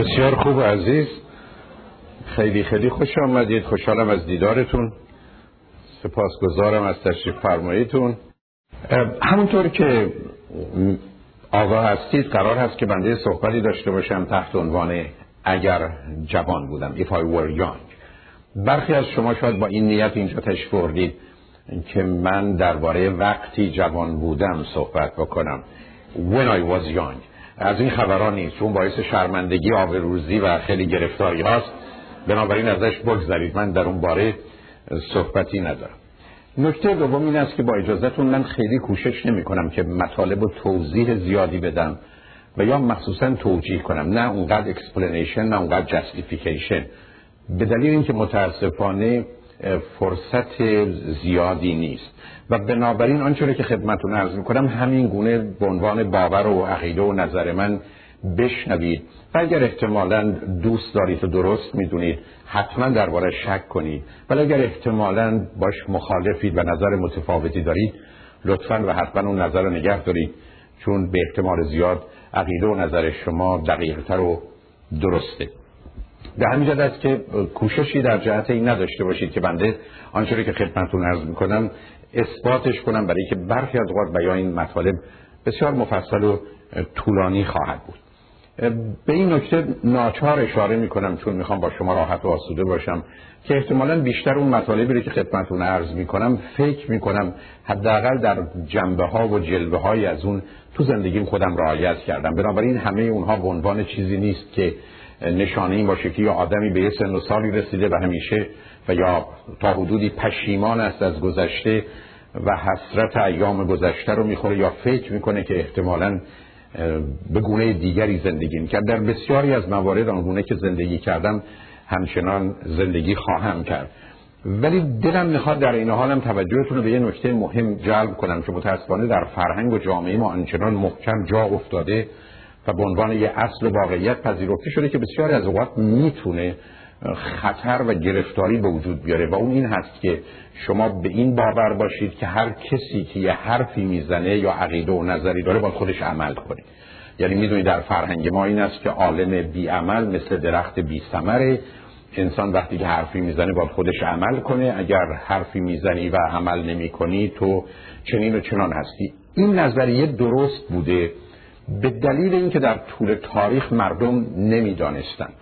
بسیار خوب و عزیز، خیلی خیلی خوش آمدید. خوشحالم از دیدارتون، سپاسگزارم از تشریف فرماییتون. همونطور که آقا هستید، قرار هست که بنده صحبتی داشته باشم تحت عنوان اگر جوان بودم، If I were young. برخی از شما شاید با این نیت اینجا تشریف آوردید که من درباره وقتی جوان بودم صحبت بکنم، When I was young. از این خبران نیست، چون باعث شرمندگی، آبروریزی و خیلی گرفتاری هاست، بنابراین ازش بگذارید، من در اون باره صحبتی ندارم. نکته دوم این است که با اجازهتون من خیلی کوشش نمی کنم که مطالب و توضیح زیادی بدم و یا مخصوصا توجیه کنم، نه اونقدر explanation، نه اونقدر justification، به دلیل اینکه متاسفانه فرصت زیادی نیست و بنابراین آنچه که خدمتتون عرض می‌کنم همین گونه به عنوان باور و عقیده و نظر من بشنوید و اگر احتمالاً دوست دارید و درست می‌دونید حتما درباره شک کنید، ولی اگر احتمالاً باش مخالفید و نظر متفاوتی دارید لطفاً و حتما اون نظر رو نگه دارید، چون به احتمال زیاد عقیده و نظر شما دقیق‌تر و درسته. به همین جهت است که کوششی در جهت این نداشته باشید که بنده آنچه که خدمتتون عرض می‌کنم اثباتش کنم، برای که برخی از اوقات بیان این مطالب بسیار مفصل و طولانی خواهد بود. به این نکته ناچار اشاره می‌کنم چون می‌خوام با شما راحت و آسوده باشم که احتمالاً بیشتر اون مطالبی رو که خدمتتون عرض می‌کنم فکر می‌کنم حداقل در جنبه‌ها و جلوه‌های از اون تو زندگیم خودم رعایت کردم، بنابراین همه اونها به عنوان چیزی نیست که نشانه این باشه که یا آدمی به یه سن و سالی رسیده و همیشه و یا تا حدودی پشیمان است از گذشته و حسرت ایام گذشته رو میخوره یا فکر میکنه که احتمالاً به گونه دیگری زندگی میکرد. در بسیاری از موارد آنگونه که زندگی کردم همچنان زندگی خواهم کرد، ولی دلم میخواد در این حالم توجهتون رو به یه نکته مهم جلب کنم که متاسفانه در فرهنگ و جامعه ما آنچنان محکم جا افتاده و به عنوان یه اصل واقعیت پذیرفته شده که بسیاری از اوقات میتونه خطر و گرفتاری به وجود بیاره، و اون این هست که شما به این باور باشید که هر کسی که یه حرفی میزنه یا عقیده و نظری داره باید خودش عمل کنه. یعنی میدونید در فرهنگ ما این است که عالم بی عمل مثل درخت بی ثمره، انسان وقتی که حرفی میزنه باید خودش عمل کنه، اگر حرفی میزنی و عمل نمی‌کنی تو چنین و چنان هستی. این نظریه درست بوده به دلیل اینکه در طول تاریخ مردم نمیدانستند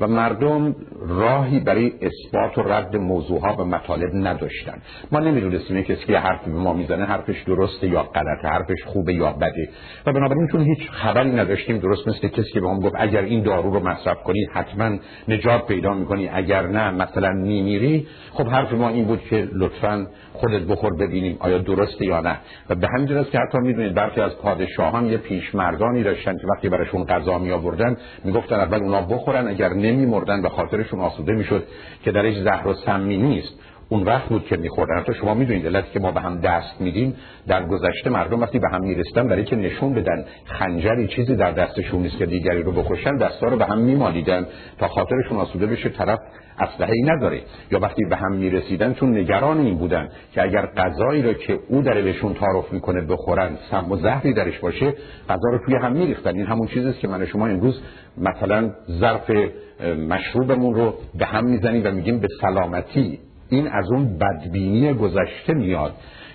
و مردم راهی برای اثبات و رد موضوعها و مطالب نداشتند. ما نمیدونستیم کسی که حرفی به ما میزنه حرفش درسته یا غلطه، حرفش خوبه یا بده، و بنابراین چون هیچ خبری نداشتیم درست مثل کسی که به ما گفت اگر این دارو رو مصرف کنی حتما نجات پیدا میکنی، اگر نه مثلا میمیری. خب حرف ما این بود که لطفاً خودت بخور ببینیم آیا درسته یا نه. و به همین جهت که حتی میدونید برخی از پادشاهان یه پیشمردانی داشتن که وقتی براشون غذا میآوردن میگفتن اول اونا بخورن، اگر نمی‌مردن به خاطرشون آسوده میشد که درش زهر و سمی نیست، اون وقت بود که می‌خوردن. تا شما می‌دونید علتی که ما به هم دست میدیم، در گذشته مردم وقتی به هم می‌رسیدن برای که نشون بدن خنجری چیزی در دستشون نیست که دیگری رو بکشن، دستا رو به هم می‌مالیدن تا خاطرشون آسوده بشه طرف اسلحه‌ای نداره. یا وقتی به هم می‌رسیدن چون نگران این بودن که اگر غذایی رو که او داره بهشون تعارف می‌کنه بخورن سم و زهری درش باشه، غذا رو توی هم می‌ریختن. این همون چیزیه که من شما امروز مثلا ظرف مشروبمون رو به هم می‌زنیم و می‌گیم به سلامتی. این از اون بدبینی گذشته میاد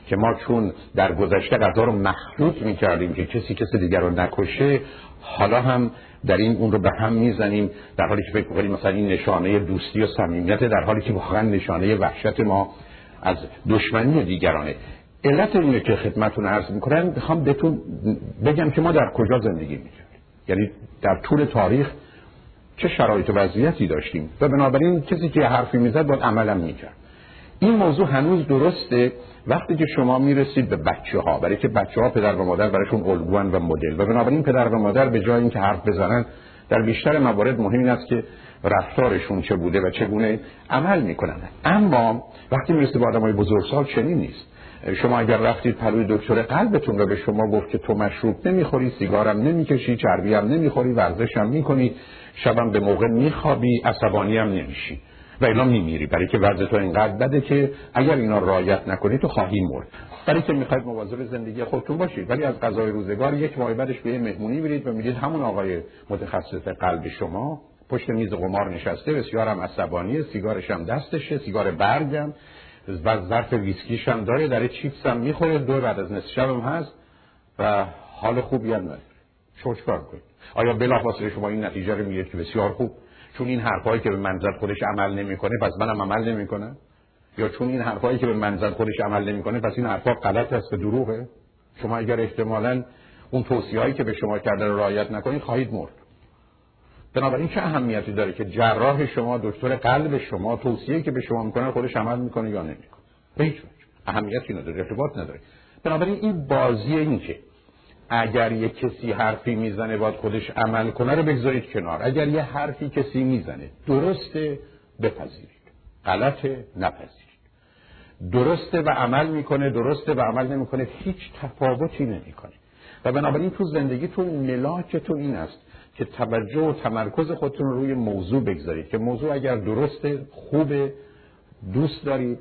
که ما چون در گذشته غذا رو مخلوط میکردیم که کسی دیگر رو نکشه، حالا هم در این اون رو به هم میزنیم، در حالی که فکر کنیم مثلا این نشانه دوستی و صمیمیت، در حالی که واقعا نشانه وحشت ما از دشمنی دیگرانه. علت اینه که خدمتتون عرض میکنم، میخوام بهتون بگم که ما در کجا زندگی میکردیم، یعنی در طول تاریخ چه شرایط و وضعیتی داشتیم و بنابراین کسی که حرفی میزد باید عملا میکرد. این موضوع هنوز درسته وقتی که شما میرسید به بچه‌ها، برای که بچه‌ها پدر و مادر برایشون الگوان و مدل، و بنابراین پدر و مادر به جای اینکه حرف بزنن در بیشتر موارد مهم این است که رفتارشون چه بوده و چگونه عمل میکنن. اما وقتی میرسید به آدمای بزرگسال چنین نیست. شما اگر رفتید پروی دکتر قلبتون و به شما گفت که تو مشروب نمیخوری، سیگارم نمیکشی، چربی هم نمیخوری، ورزش هم میکنی، شبم به موقع میخوابی، عصبانی هم نمیشی، و اینا میمیری، برای که وضع تو اینقدر بده که اگر اینا رعایت نکنی تو خواهی مرد. برای که میخواید مواظب زندگی خودتون باشید، ولی از غذای روزگار یک ماه بعدش به مهمونی میرید و میگید همون آقای متخصص قلب شما پشت میز قمار نشسته، بسیارم عصبانیه، سیگارش هم دستشه، سیگار برگم و ظرف ویسکیش هم داره، داره چیپس هم میخوره، دور بعد از نصف شب هم هست و حال خوبی هم نداره. چیکار کنید؟ آیا بلافاصله شما این نتیجه رو میگیرید که بسیار خوب، چون این حرفایی که به منزل خودش عمل نمیکنه پس منم عمل نمیکنم، یا چون این حرفایی که به منزل خودش عمل نمیکنه پس این حرفا غلط است و دروغه؟ شما اگر احتمالاً اون توصیه‌ای که به شما کرده رو رعایت نکنید خواهید مرد. بنابراین چه اهمیتی داره که جراح شما، دکتر قلب شما، توصیه‌ای که به شما میکنه خودش عمل میکنه یا نمیکنه؟ هیچ اهمیتی نداره، ارتباط نداره. بنابراین این بازی این که اگر یه کسی حرفی میزنه باید خودش عمل کنه رو بگذارید کنار. اگر یه حرفی کسی میزنه درسته بپذیرید، غلطه نپذیرید. درسته و عمل میکنه، درسته و عمل نمیکنه، هیچ تفاوتی نمیکنه. و بنابراین تو زندگیتون ملاکتون این است که توجه و تمرکز خودتون رو روی موضوع بگذارید که موضوع اگر درسته، خوبه، دوست دارید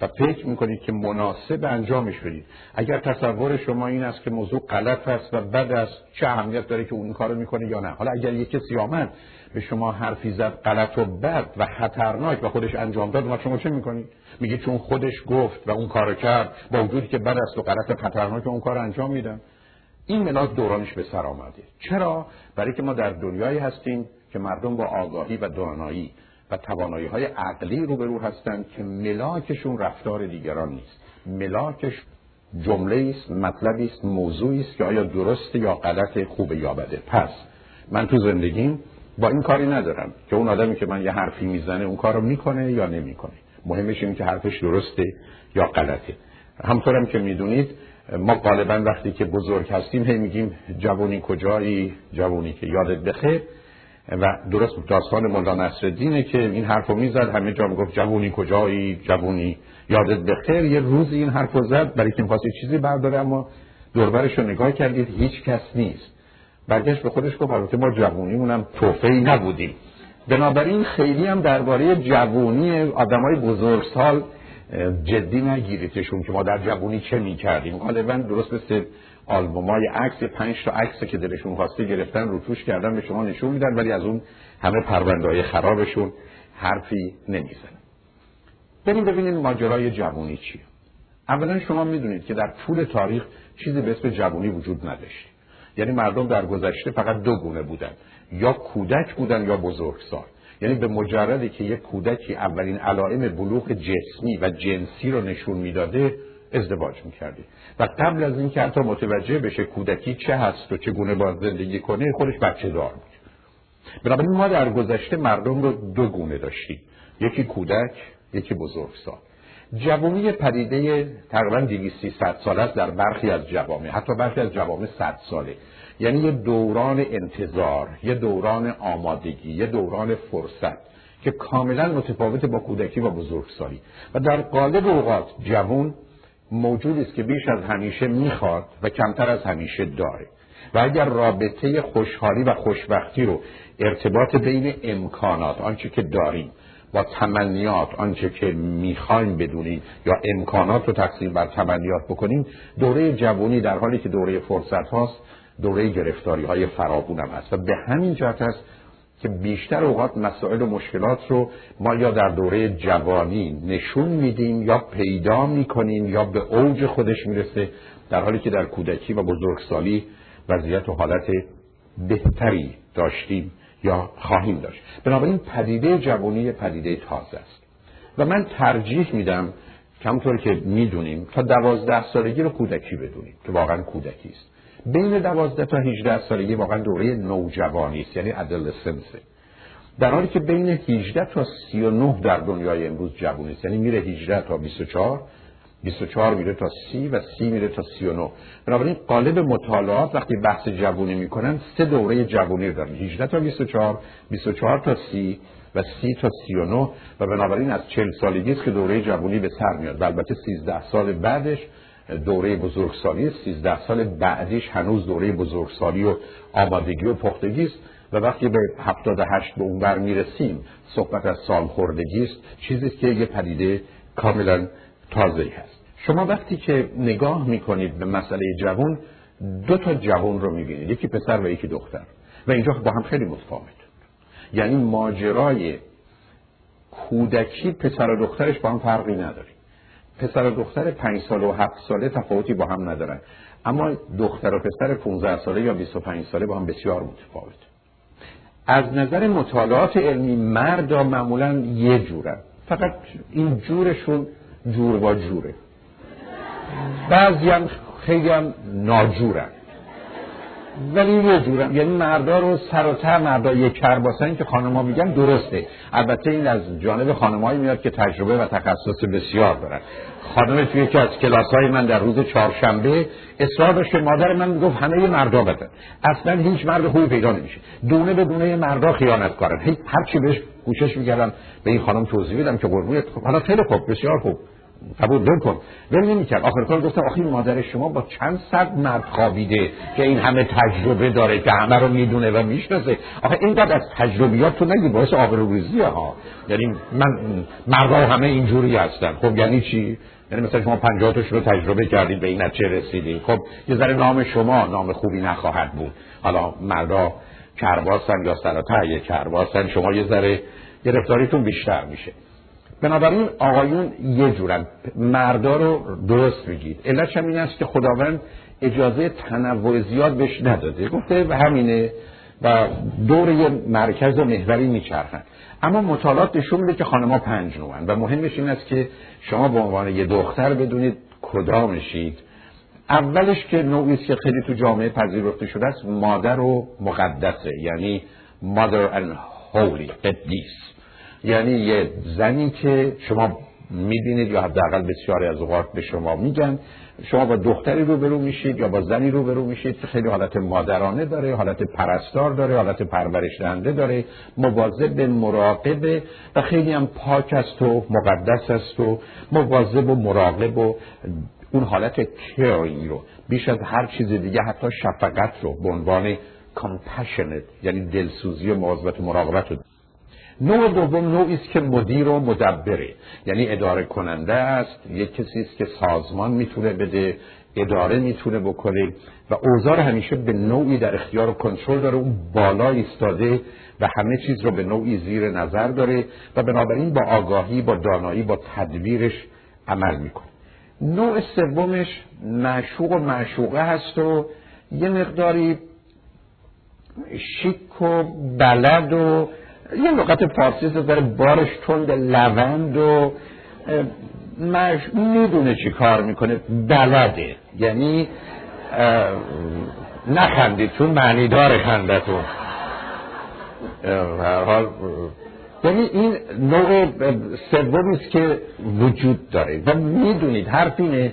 و فکر میکنید که مناسب انجامش بدید. اگر تصور شما این است که موضوع غلط است و بد است، چه اهمیت داره که اون کارو میکنه یا نه؟ حالا اگر یک کسی آمد به شما حرفی زد غلط و بد و خطرناک و خودش انجام داد، ما شما چه میکنید؟ میگید چون خودش گفت و اون کارو کرد، با وجودی که بد است و غلط و خطرناک اون کارو انجام میدم. این ملاک دورانش به سر آمده. چرا؟ برای که ما در دنیایی هستیم که مردم با آگاهی و دانایی و توانایی‌های عقلی روبرو هستند که ملاکشون رفتار دیگران نیست. ملاکش جمله‌ای است، مطلبی است، موضوعی است که آیا درسته یا غلطه، خوبه یا بده. پس من تو زندگیم با این کاری ندارم که اون آدمی که من یه حرفی میزنه اون کارو میکنه یا نمیکنه. مهمش اینه که حرفش درسته یا غلطه. همطورم که میدونید ما غالبا وقتی که بزرگ هستیم هی میگیم جوانی کجایی، جوانی که یادت بخیر. و درست داستان مولا نصرالدینه که این حرفو میزد، همه جا میگفت جوونی کجایی، جوونی یادت بخیر. یه روز این حرفو زد برای که می‌خواست چیزی برداره، اما دوربرش رو نگاه کردید هیچ کس نیست. برگشت به خودش گفت البته ما جوونیمون هم توفه‌ای نبودیم. بنابراین خیلی هم درباره جوونی آدمای بزرگسال جدی نگیریدشون که ما در جوونی چه می‌کردیم. غالباً درست مثل آلبومای عکس 5 تا عکس که دلشون خواسته گرفتن، روتوش کردن، به شما نشون میدن، ولی از اون همه پرونده‌های خرابشون حرفی نمیزنن. بریم ببینیم ماجرای جوانی چیه. اولا شما میدونید که در طول تاریخ چیزی به اسم جوانی وجود نداشت. یعنی مردم در گذشته فقط دو گونه بودن، یا کودک بودن یا بزرگسال. یعنی به مجردی که یک کودکی اولین علائم بلوغ جسمی و جنسی رو نشون میداده ازدواج میکردی و قبل از این که حتی متوجه بشه کودکی چه هست و چگونه باید زندگی کنه خودش بچه دار بود. بنابراین ما در گذشته مردم رو دو گونه داشتیم، یکی کودک، یکی بزرگسال. جوانی پدیده تقریبا 200-300 ساله است در برخی از جوامع، حتی برخی از جوامع 100 ساله. یعنی یه دوران انتظار، یه دوران آمادگی، یه دوران فرصت که کاملا متفاوت با کودکی و بزرگسالی. و در قالب اوقات جوان موجودی است که بیش از همیشه میخواد و کمتر از همیشه داره. و اگر رابطه خوشحالی و خوشبختی رو، ارتباط بین امکانات، آنچه که داریم، با تمنیات، آنچه که میخوایم بدونیم، یا امکانات رو تقسیم بر تمنیات بکنیم، دوره جوانی در حالی که دوره فرصت هاست، دوره گرفتاری های فراوون هم هست. و به همین جهت هست که بیشتر اوقات مسائل و مشکلات رو ما یا در دوره جوانی نشون میدیم یا پیدا میکنیم یا به اوج خودش میرسه، در حالی که در کودکی و بزرگسالی وضعیت و حالت بهتری داشتیم یا خواهیم داشت. بنابراین پدیده جوانی پدیده تازه است و من ترجیح میدم کمطور که میدونیم تا 12 سالگی رو کودکی بدونیم که واقعا کودکی است. بین 12 تا 18 سالگی واقعا دوره نوجوانی است، یعنی ادلسنس. در حالی که بین 18 تا 39 در دنیای امروز جوانی است، یعنی میره 18 تا 24، 24 میره تا 30 و 30 میره تا 39. بنابراین قالب مطالعات وقتی بحث جوانی میکنن سه دوره جوانی رو دارن، 18 تا 24، 24 تا 30 و 30 تا 39. و بنابراین از 40 سالگی است که دوره جوانی به سر میاد. البته 13 سال بعدش دوره بزرگسالی است. 13 سال بعدیش هنوز دوره بزرگسالی و آمادگی و پختگی است و وقتی به 78 به اونور میرسیم صحبت از سال خوردگی است، چیزی که یه پدیده کاملا تازه هست. شما وقتی که نگاه میکنید به مسئله جوان، دو تا جوان رو میبینید، یکی پسر و یکی دختر و اینجا با هم خیلی متفاوت. یعنی ماجرای کودکی پسر و دخترش با هم فرقی نداره. پسر و دختر 5 ساله و 7 ساله تفاوتی با هم ندارن، اما دختر و پسر 15 ساله یا 25 ساله با هم بسیار متفاوت. از نظر مطالعات علمی مردا معمولا یه جورن، فقط این جورشون جور با جوره. بعضی هم خیلی هم ناجورن ولی یه جورن. یعنی مردا رو سر و ته مردا یک کرباسن که خانم‌ها میگن درسته. البته این از جانب خانم‌هایی میاد که تجربه و تخصص بسیار دارن. خانم توی یکی از کلاس‌های من در روز چهارشنبه اصرار داشت که مادر من میگفت همه مردا بدن، اصلا هیچ مرد خوبی پیدا نمیشه، دونه به دونه مردا خیانتکارن. هر چی بهش گوشش می‌کردم به این خانم توضیح میدم که قربونت حالا خیلی خوب، بسیار خوب، قبول نکن، ولی نمی‌کرد. آخر کار گفتم آخه مادر شما با چند صد مرد خوابیده که این همه تجربه داره که همه رو میدونه و میشناسه. آخه اینقدر از تجربیات تو نگی، باعث آبروریزیه ها. یعنی من مردا همه اینجوری هستن. خب یعنی چی؟ یعنی مثلا شما 50 تاشو تجربه کردید به این نتیجه رسیدید. خب یه ذره نام شما نام خوبی نخواهد بود. حالا مردا کرباسن یا سرطه کرباسن، شما یه ذره گرفتاریتون بیشتر میشه. بنابراین آقایون یه جورن، مردا رو درست میگید. علتش هم این است که خداوند اجازه تنوع زیاد بهش نداده، گفته و همینه و دوره مرکز و محوری میچرخن. اما مطالعات نشون میده که خانم‌ها 5 نوعن و مهمش این است که شما به عنوان یه دختر بدونید کدامشید. اولش که نوعی است که خیلی تو جامعه پذیرفته شده است، مادر و مقدسه، یعنی مادر and holy، قدیس. یعنی یه زنی که شما میبینید یا حداقل بسیاری از اوقات به شما میگن، شما با دختری روبرو میشید یا با زنی روبرو میشید که خیلی حالت مادرانه داره، حالت پرستار داره، حالت پرورش دهنده داره، مواظب، مراقب و خیلی هم پاک است و مقدس است و مواظب و مراقب و اون حالت caring رو بیش از هر چیز دیگه، حتی شفقت رو به عنوان compassionate، یعنی دلسوزی و مواظبت و مراقبت رو. نوع دوم نوعی است که مدیر و مدبره، یعنی اداره کننده است، یک کسی است که سازمان میتونه بده، اداره میتونه بکنه و اوضاع همیشه به نوعی در اختیار و کنترل داره، اون بالا ایستاده و همه چیز رو به نوعی زیر نظر داره و بنابراین با آگاهی، با دانایی، با تدبیرش عمل میکنه. نوع سومش معشوق و معشوقه هست و یه مقداری شیک و بلد و یه لغت فارسی داره، بارش تند، لوند و میدونه چی کار میکنه، بلده. یعنی نخندیتون معنی داره خندتون، هر حال. یعنی این نوع سومی است که وجود داره و میدونید حرف اینه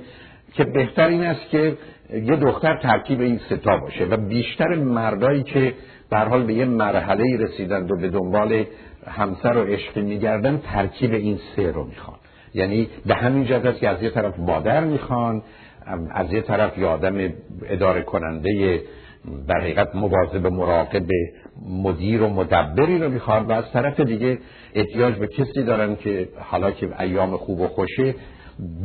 که بهتر این است که یه دختر ترکیب این ستا باشه و بیشتر مردایی که به هر حال به یه مرحله‌ای رسیدند و به دنبال همسر و عشق می‌گردن ترکیب این سه رو می‌خوان. یعنی به همین جهت است که از یه طرف مادر می‌خوان، از یه طرف یه آدم اداره کننده در حقیقت مواظب، مراقب، مدیر و مدبری رو می‌خوان و از طرف دیگه احتیاج به کسی دارن که حالا که ایام خوب و خوشه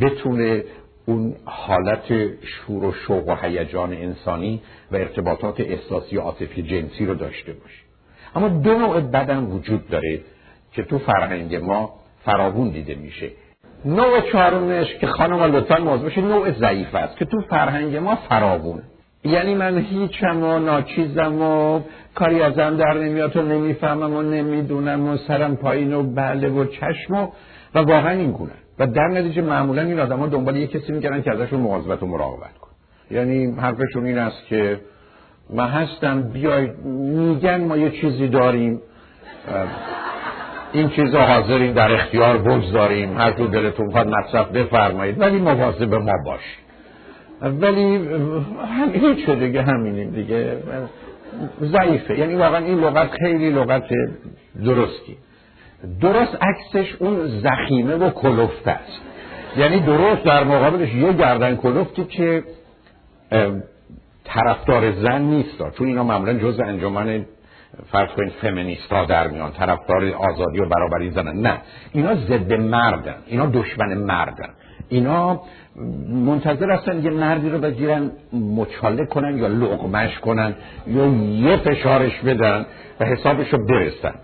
بتونه اون حالت شور و شوق و هیجان انسانی و ارتباطات احساسی و عاطفی جنسی رو داشته باشه. اما دو نوع بدن وجود داره که تو فرهنگ ما فراوون دیده میشه. نوع چهارمش که خانم‌ها لطفاً مواظب باشید، نوع ضعیف است که تو فرهنگ ما فراوون. یعنی من هیچم و ناچیزم و کاری ازم در نمیاد و نمیفهمم و نمیدونم و سرم پایین و بله و چشم و واقعا این گونه. و در نتیجه معمولا این آدم‌ها دنبال یک کسی می‌گردن که ازشون مواظبت و مراقبت کنه. یعنی حرفشون این است که من هستم، بیاید. میگن ما یه چیزی داریم، این چیزا حاضرین در اختیار بگذاریم، هر طور دلتون بخواد مصرف بفرمایید، ولی مواظب ما باشید. ولی هیچ دیگه همینیم دیگه، ضعیفه. یعنی واقعا این لغت خیلی لغت درستی. درست عکسش اون زخیمه و کلفته است. یعنی درست در مقابلش یه گردن کلفتی که طرفدار زن نیستا، چون اینا معمولا جزء انجمن فرض کنید فمینیستا در میان، طرفدار آزادی و برابری زنن. نه، اینا ضد مردن، اینا دشمن مردن، اینا منتظر هستن یه مردی رو بگیرن مچاله کنن یا لقمش کنن یا یه فشارش بدن و حسابش رو برسن،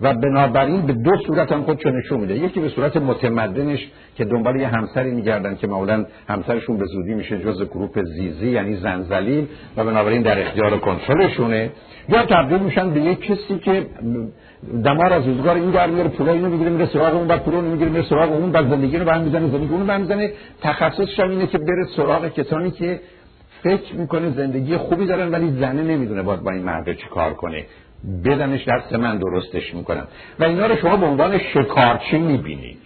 و بنابراین به دو صورت هم خودشو نشون میده. یکی به صورت متمدنش که دنبال یه همسری میگردن که معمولا همسرشون به زودی میشه جزء گروپ زیزی، یعنی زن ذلیل، و بنابراین در اختیار و کنترلشونه، یا تبدیل میشن به یک کسی که دمار از روزگار این در میاره، پولا اینو میگیره میره سراغ اون، بعد پولا اون میگیره میره سراغ اون، بعد زندگی رو به هم میزنه، زندگی اون به هم میزنه. تخصصش اینه که بره سراغ کسانی که فکر میکنه زندگی خوبی دارن ولی زنه نمیدونه باید با این مرد چیکار کنه، بدنش دست من درستش میکنم. و اینا رو شما به عنوان شکارچی میبینید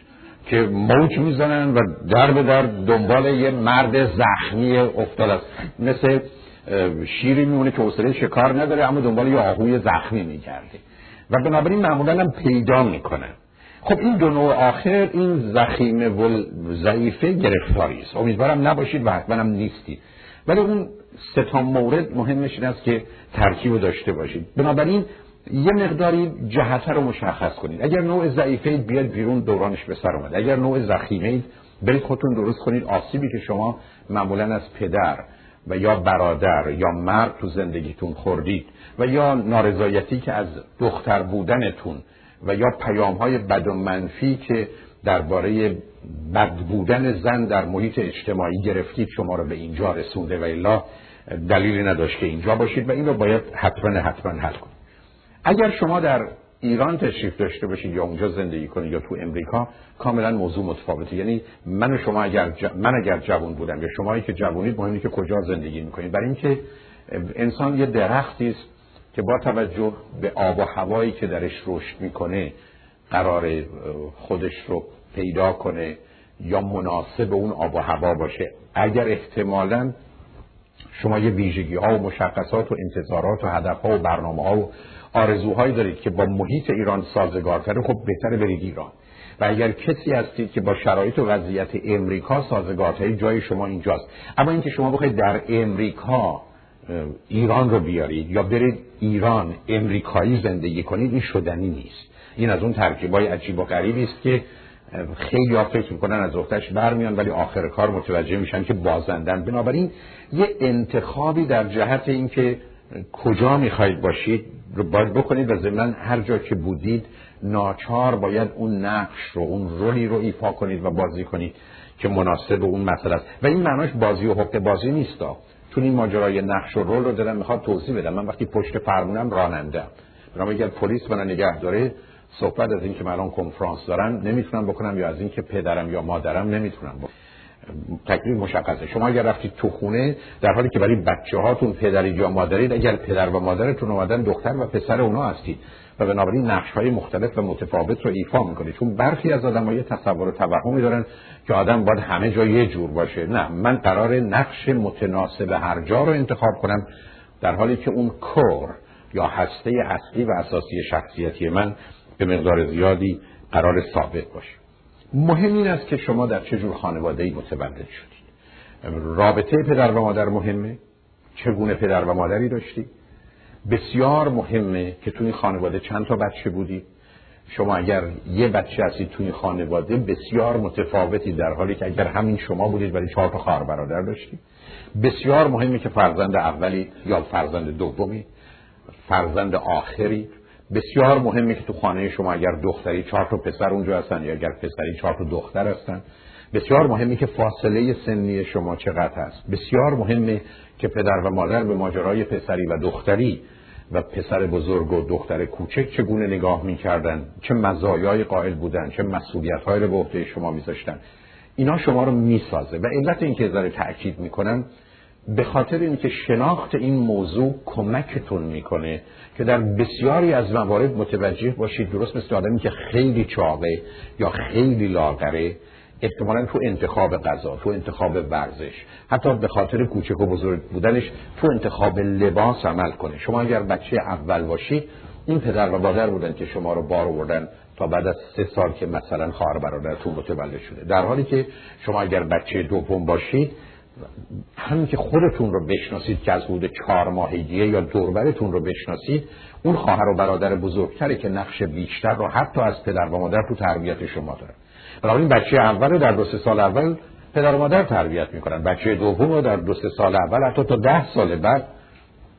که موج میزنن و در به در دنبال یه مرد زخمی افتاده است، مثل شیری میمونه که حوصله شکار نداره اما دنبال یه آهوی زخمی میگرده و بنابراین معمولا هم پیدا میکنن. خب این دو نوع آخر، این ضخیمه و ضعیفه، گرفتاری است. امیدوارم نباشید و حتما هم نیستید، ولی اون سه تا مورد مهمش این است که ترکیب داشته باشید. بنابراین یه مقداری جهت رو مشخص کنید. اگر نوع ضعیفه بیاد بیرون، دورانش به سر اومد. اگر نوع ضخیمه برید خودتون درست کنید. آسیبی که شما معمولا از پدر و یا برادر یا مرد تو زندگیتون خوردید و یا نارضایتی که از دختر بودنتون و یا پیام‌های بد و منفی که درباره بد بودن زن در محیط اجتماعی گرفتید شما رو به اینجا رسونده، و الا دلیلی نداشت که اینجا باشید و این رو باید حتما حل کنید. اگر شما در ایران تشریف داشته باشید یا اونجا زندگی کنید یا تو امریکا، کاملا موضوع متفاوته. یعنی من و شما اگر جوان بودم یا شمایی که جوانید، مهم نیست که کجا زندگی میکنید، برای اینکه انسان یه درختی است که با توجه به آب و هوایی که درش رشد میکنه قرار خودش رو پیدا کنه یا مناسب اون آب و هوا باشه. اگر احتمالاً شما یه ویژگی‌ها و مشخصات و انتظارات و هدف‌ها و برنامه‌ها و آرزوهایی دارید که با محیط ایران سازگارتره، خب بهتره برید ایران. و اگر کسی هستید که با شرایط و وضعیت امریکا سازگارتره، جای شما اینجاست. اما اینکه شما بخواید در امریکا ایران رو بیارید یا برید ایران امریکایی زندگی کنید، این شدنی نیست. این از اون ترکیبای عجیب و غریبی است که خیلی ها فکر میکنن از اختش برمیان ولی آخر کار متوجه میشن که بازندن. بنابراین یه انتخابی در جهت اینکه کجا میخواید باشید رو باید بکنید و ضمناً هر جا که بودید ناچار باید اون نقش رو، اون رولی رو ایفا کنید و بازی کنید که مناسب اون مسئله است. و این معناش بازی و حقه بازی نیستا. تو این ماجرای نقش و رول رو دارم میخوام توضیح بدم. من وقتی پشت فرمونم راننده‌ام، اگر پلیس منو نگه داره، صحبت از این که من الان کنفرانس دارم نمیتونم بکنم یا از این که پدرم یا مادرم نمیتونم بکنم، تکلیف مشخصه. شما اگر رفتید تو خونه در حالی که برای بچه‌هاتون پدرید یا مادرید، اگر پدر و مادرتون اومدن دختر و پسر اونا هستید و بنابراین نقش‌های مختلف و متفاوت رو ایفا می‌کنید. چون برخی از آدم‌ها یه تصور و توهمی دارن که آدم باید همه جا یه جور باشه. نه، من قراره نقش متناسب هر جا رو انتخاب کنم، در حالی که اون کور یا هسته اصلی و اساسی شخصیتی من به مقدار زیادی قرار ثابت باشه. مهم این است که شما در چه جور خانواده‌ای متولد شدید. رابطه پدر و مادر مهمه. چگونه پدر و مادری داشتی؟ بسیار مهمه که توی خانواده چند تا بچه بودی. شما اگر یه بچه هستی توی خانواده بسیار متفاوتی، در حالی که اگر همین شما بودید ولی 4 تا خواهر برادر داشتی. بسیار مهمه که فرزند اولی یا فرزند دومی، فرزند آخری. بسیار مهمه که تو خانه شما اگر دختری 4 تا پسر اونجا هستن یا اگر پسری 4 تا دختر هستن. بسیار مهمه که فاصله سنی شما چقدر هست. بسیار مهمه که پدر و مادر به ماجرای پسری و دختری و پسر بزرگ و دختر کوچک چگونه نگاه می‌کردن، چه مزایای قائل بودن، چه مسئولیت‌هایی رو به عهده شما می‌ذاشتن. اینا شما رو می‌سازه و علت اینکه ذره تأکید می‌کنم به خاطر اینکه شناخت این موضوع کمکتون میکنه که در بسیاری از موارد متوجه باشید، درست مثل آدمی که خیلی چاقه یا خیلی لاغره، احتمالاً تو انتخاب غذا، تو انتخاب ورزش، حتی به خاطر کوچک و بزرگ بودنش تو انتخاب لباس عمل کنه. شما اگر بچه اول باشید این پدر و مادر بودن که شما رو بار آوردن تا بعد از 3 سال که مثلا خواهر برادرتون متولد شده، در حالی که شما اگر بچه دوم باشید همین که خودتون رو بشناسید که از حدود 4 ماهگیه یا دوربرتون رو بشناسید، اون خواهر و برادر بزرگتره که نقش بیشتر رو حتی از پدر و مادر تو تربیت شما داره. بنابراین بچه اول در 2-3 سال اول پدر و مادر تربیت میکنن، بچه دوم رو در 2-3 سال اول حتی تا 10 سال بعد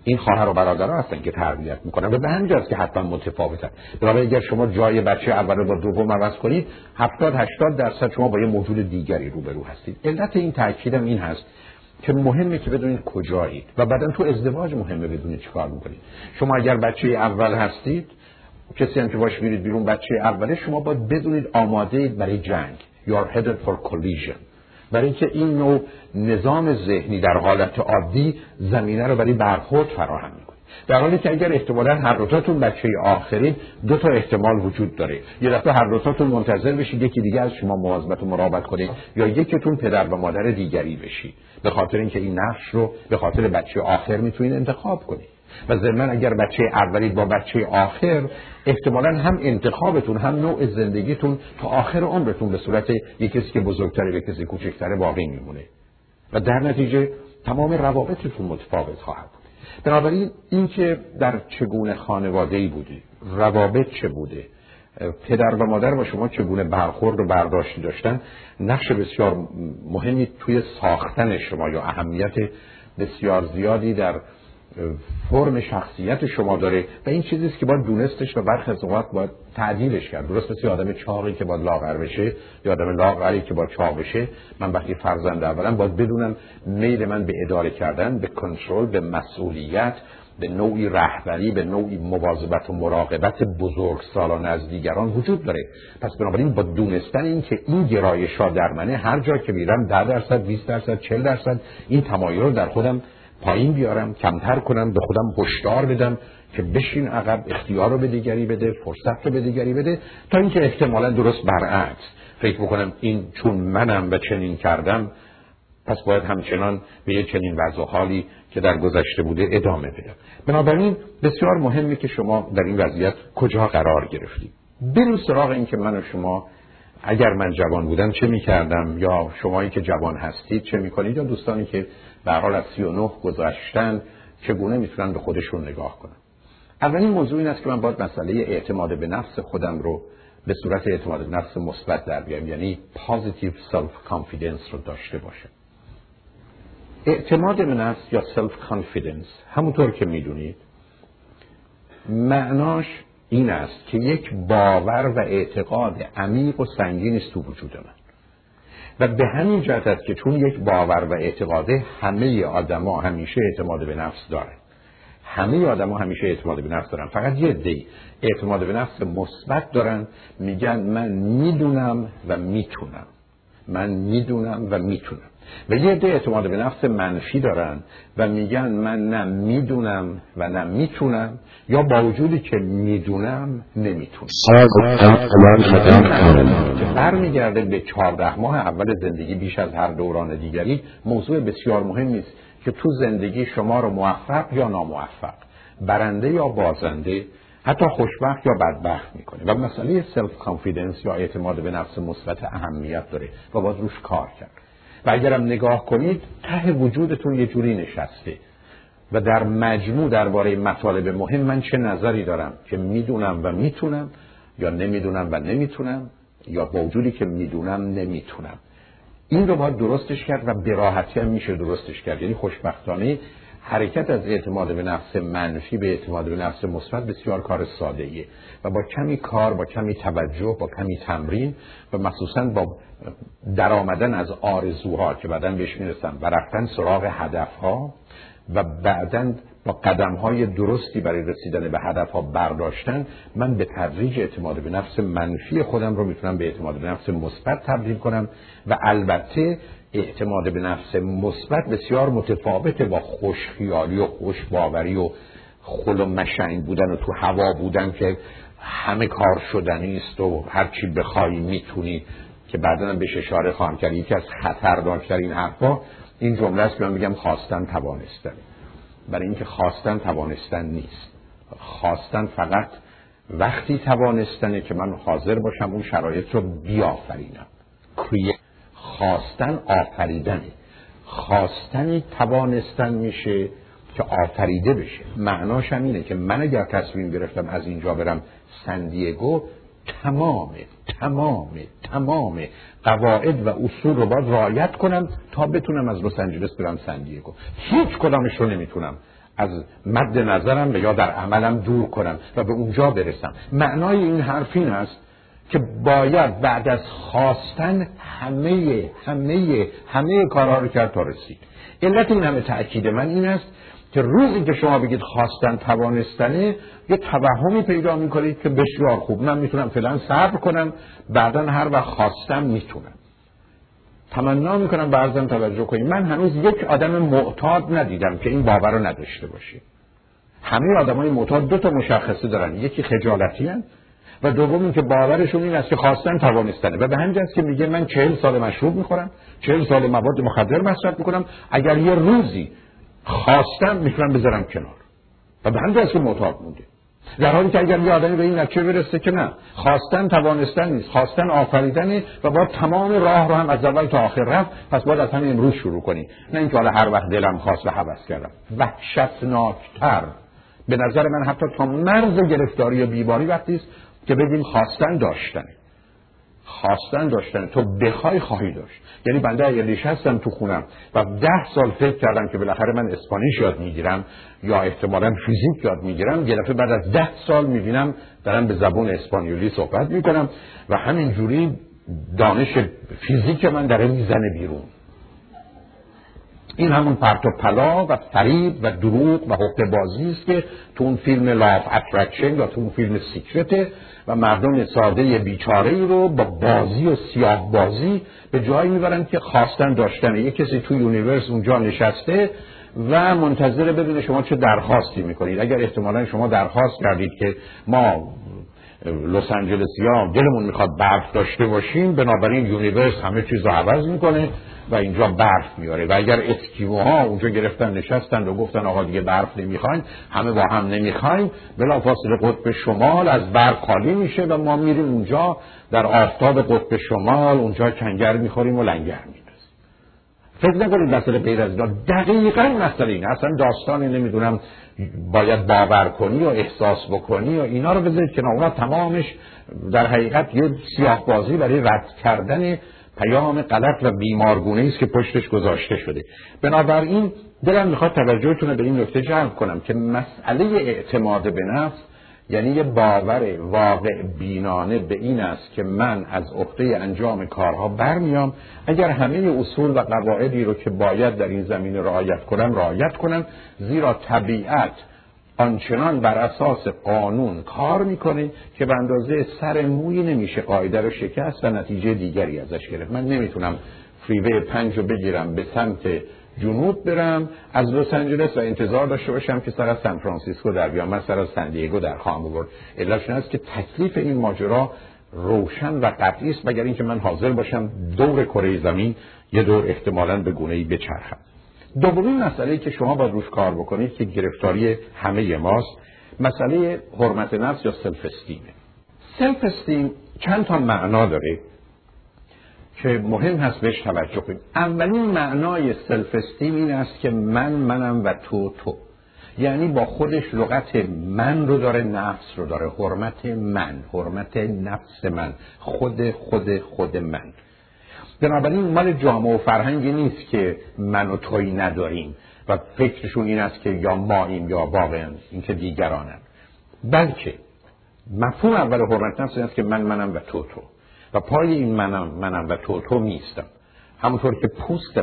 این خواهر و برادرها هستن که تربیت میکنن و به همین جاست که حتما متفاوتن. بنابراین اگر شما جای بچه اول رو با دوم عوض کنید 70-80% شما با یه موجود دیگری روبرو هستید. علت این تاکیدم این هست که مهمه که بدونید کجایید و بعدن تو ازدواج مهمه بدونید چیکار میکنید. شما اگر بچه اول هستید، کسی هم که باش میرید بیرون بچه اوله، شما باید بدونید آماده اید برای جنگ. You're headed for collision. برای اینکه این نوع نظام ذهنی در حالت عادی زمینه رو برای برخورد فراهم میکنه، در حالی که اگر احتمالاً هر دوتاتون بچه آخرین، 2 تا احتمال وجود داره: یه دفعه هر دوتاتون منتظر بشید یکی دیگه از شما مواظبت و مراقبت کنه، یا یکیتون پدر و مادر دیگری بشید، به خاطر اینکه این نقش رو به خاطر بچه آخر میتونید انتخاب کنید. و ضمن اگر بچه اولید با بچه آخر، احتمالاً هم انتخابتون هم نوع زندگیتون تا آخر عمرتون به صورت یک کسی که بزرگتره یک کسی کوچکتره باقی میمونه و در نتیجه تمام روابطتون متفاوت خواهد بود. بنابراین اینکه در چگونه خانواده‌ای بودی، روابط چه بوده، پدر و مادر با شما چگونه برخورد و برداشتی داشتن، نقش بسیار مهمی توی ساختن شما یا اهمیت بسیار زیادی در فرم شخصیت شما داره و این چیزیست که باید دونستش و برخی از اوقات باید تعدیلش کرد. درست مثل آدم چاقی که باید لاغر بشه یا آدم لاغری که باید چاق بشه. من وقتی فرزند اولم باید بدونم میل من به اداره کردن، به کنترل، به مسئولیت، به نوعی رهبری، به نوعی مواظبت و مراقبت بزرگسالان از دیگران وجود داره. پس بنابراین با دونستن این که این گرایش‌ها در منه، هر جا که میرم 10%، 20%، 40% این تمایل رو در خودم پایین بیارم، کمتر کنم، به خودم هشدار بدم که بشین عقب، اختیار رو به دیگری بده، فرصت رو به دیگری بده، تا اینکه احتمالاً درست برعکس فکر بکنم این چون منم و چنین کردم پس باید همچنان به یه چنین وضع و حالی که در گذشته بوده ادامه بدم. بنابراین بسیار مهمه که شما در این وضعیت کجا قرار گرفتید. بریم سراغ این که من و شما اگر من جوان بودم چه می‌کردم، یا شمایی که جوان هستید چه می‌کنید، یا دوستانی که به هر حال از 39 گذشتن چگونه میتونن به خودشون نگاه کنن. اولین موضوع این است که من باید مسئله اعتماد به نفس خودم رو به صورت اعتماد به نفس مثبت در بیارم، یعنی پوزیتیو سلف کانفیدنس رو داشته باشم. اعتماد به نفس یا سلف کانفیدنس، همونطور که میدونید معناش این است که یک باور و اعتقاد عمیق و سنگین است تو وجود من و به همین جهت است که چون یک باور و اعتقاده، همه آدما همیشه اعتماد به نفس دارن. همه آدما همیشه اعتماد به نفس دارن، فقط یه عده‌ای اعتماد به نفس مثبت دارن، میگن من میدونم و میتونم، من میدونم و میتونم. و یه عده اعتماد به نفس منفی دارن و میگن من نه میدونم و نه میتونم، یا با وجودی که میدونم نمیتونم. برمیگرده به 14 ماه اول زندگی. بیش از هر دوران دیگری موضوع بسیار مهمی است که تو زندگی شما رو موفق یا ناموفق، برنده یا بازنده، حتی خوشبخت یا بدبخت میکنه و مسئله سلف کانفیدنس یا اعتماد به نفس مثبت اهمیت داره و باید روش کار کرد. و اگرم نگاه کنید ته وجودتون یه جوری نشسته و در مجموع درباره مطالب مهم من چه نظری دارم، که میدونم و میتونم، یا نمیدونم و نمیتونم، یا با وجودی که میدونم نمیتونم. این رو باید درستش کرد و به راحتی هم میشه درستش کرد. یعنی خوشبختانه حرکت از اعتماد به نفس منفی به اعتماد به نفس مثبت بسیار کار ساده ایه و با کمی کار، با کمی توجه، با کمی تمرین و مخصوصاً با درآمدن از آرزوها که بعداً بهش میرسن و رفتن سراغ هدفها و بعداً با قدم‌های درستی برای رسیدن به هدفها برداشتن، من به تدریج اعتماد به نفس منفی خودم رو میتونم به اعتماد به نفس مثبت تبدیل کنم. و البته اعتماد به نفس مثبت بسیار متفاوته با خوشخیالی و خوشباوری و خل و مشعین بودن و تو هوا بودن که همه کار شدنی است و هر چی بخوای میتونی، که بعداً هم بهش اشاره خواهم کرد. یکی از خطرناک‌ترین حرفا این جمله است که من میگم خواستن توانستن، برای اینکه خواستن توانستن نیست. خواستن فقط وقتی توانستنه که من حاضر باشم اون شرایط رو بیافرینم. خواستن آفریدنه، خواستن توانستن میشه که آفریده بشه. معناش هم اینه که من اگر تصمیم گرفتم از اینجا برم سن دیگو، تمام قواعد و اصول رو باید رعایت کنم تا بتونم از لس آنجلس برم سن دیگو. هیچ کدامش رو نمیتونم از مد نظرم یا در عملم دور کنم و به اونجا برسم. معنای این حرف این است که باید بعد از خواستن همه کارها رو کرد تا رسید. علت این همه تأکید من این است که روزی که شما بگید خواستن توانستنه، یه توهمی پیدا میکنید که بسیار خوب من میتونم فعلا صبر کنم، بعدن هر وقت خواستم میتونم. تمنا میکنم به عرضم توجه کنید، من هنوز یک آدم معتاد ندیدم که این باور رو نداشته باشه. همه آدمای معتاد دو تا مشخصه دارن، یکی خجالتی هن و دوم که باورشون این است که خواستن توانستنه و به همین جاست که میگه من 40 سال مشروب میخورم، 40 سال مواد مخدر مصرف میکنم، اگر یه روزی خواستم میتونم بذارم کنار. و به همین جاست که معتاد مونده. در حالی که اگر یه آدمی به این نتیجه برسه که نه، خواستن توانستن نیست، خواستن آفریدنه و باید تمام راه رو هم از اول تا آخر رفت، پس باید از همین امروز شروع کنی، نه اینکه حالا هر وقت دلم خواست و هوس کردم. وحشتناکتر به نظر من حتی تا مرز گرفتاری یا بیماری وقتی است که بگیم خواستن داشتنه. تو بخوای خواهی داشت. یعنی بنده اگر نشستم تو خونم و 10 سال فکر کردم که بالاخره من اسپانیش یاد میگیرم یا احتمالاً فیزیک یاد میگیرم، گرفته بعد از 10 سال میبینم دارم به زبان اسپانیولی صحبت میکنم و همینجوری دانش فیزیک من داره میزنه بیرون. این همون پرت و پلا و فریب و دروغ و حقه بازی است که تو اون فیلم لاف اترکشن یا تو اون فیلم سیکرته و مردم ساده بیچاره‌ای رو با بازی و سیاه بازی به جایی میبرن که خواستن داشتنه. یک کسی تو یونیورس اونجا نشسته و منتظره ببینه شما چه درخواستی میکنید. اگر احتمالاً شما درخواست کردید که ما لس آنجلسیا دلمون میخواد برف داشته باشیم، بنابراین یونیورس همه چیز رو عوض میکنه و اینجا برف میاره. و اگر اسکیموها اونجا گرفتن نشستن و گفتن آقا دیگه برف نمیخوایم، همه با هم نمیخوایم، بلافاصله قطب شمال از برف خالی میشه و ما میریم اونجا در آفتاب قطب شمال، اونجا کنگر میخوریم و لنگر میندازیم. فکر نکنید مسئله غیر از اینا، دقیقاً مسئله اینه. اصلا داستانی نمیدونم باید باور کنی یا احساس بکنی یا اینا رو بذارید که اونا تمامش در حقیقت یه سیاه بازی برای رد کردن پیام غلط و بیمارگونه است که پشتش گذاشته شده. بنابراین دلم میخواد توجهتون رو به این نکته جلب کنم که مسئله اعتماد به نفس یعنی یه باور واقع بینانه به این است که من از عهده انجام کارها برمیام، اگر همه اصول و قواعدی رو که باید در این زمینه رعایت کنم، زیرا طبیعت آنچنان بر اساس قانون کار میکنه که به اندازه سر موی نمیشه قاعده رو شکست و نتیجه دیگری ازش گرفت. من نمیتونم فریوی 5 رو بگیرم به سمت جنوب برم از لس آنجلس و انتظار داشته باشم که سر از سان فرانسیسکو در بیام. من سر از سن دیگو در خواهم آورد. علتش این است که تکلیف این ماجرا روشن و قطعی است، مگر اینکه من حاضر باشم دور کره زمین یه دور احتمالاً به گونه‌ای بچرخم. دومین مسئله‌ای که شما باید روش کار بکنید که گرفتاری همه ماست، مسئله حرمت نفس یا سلف استیم. سلف استیم چند تا معنا داره که مهم هست بهش توجه کنید. اولین معنای سلف استیم این است که منم و تو، یعنی با خودش لغت من رو داره، نفس رو داره، حرمت من، حرمت نفس من، خود من. بنابراین مال جامعه و فرهنگی نیست که من و توی نداریم و فکرشون این است که یا ماییم یا واقعاً این که دیگرانن، بلکه مفهوم اول حرمت نفس این است که منم و تو و پای این منم و تو میستم. همونطور که پوست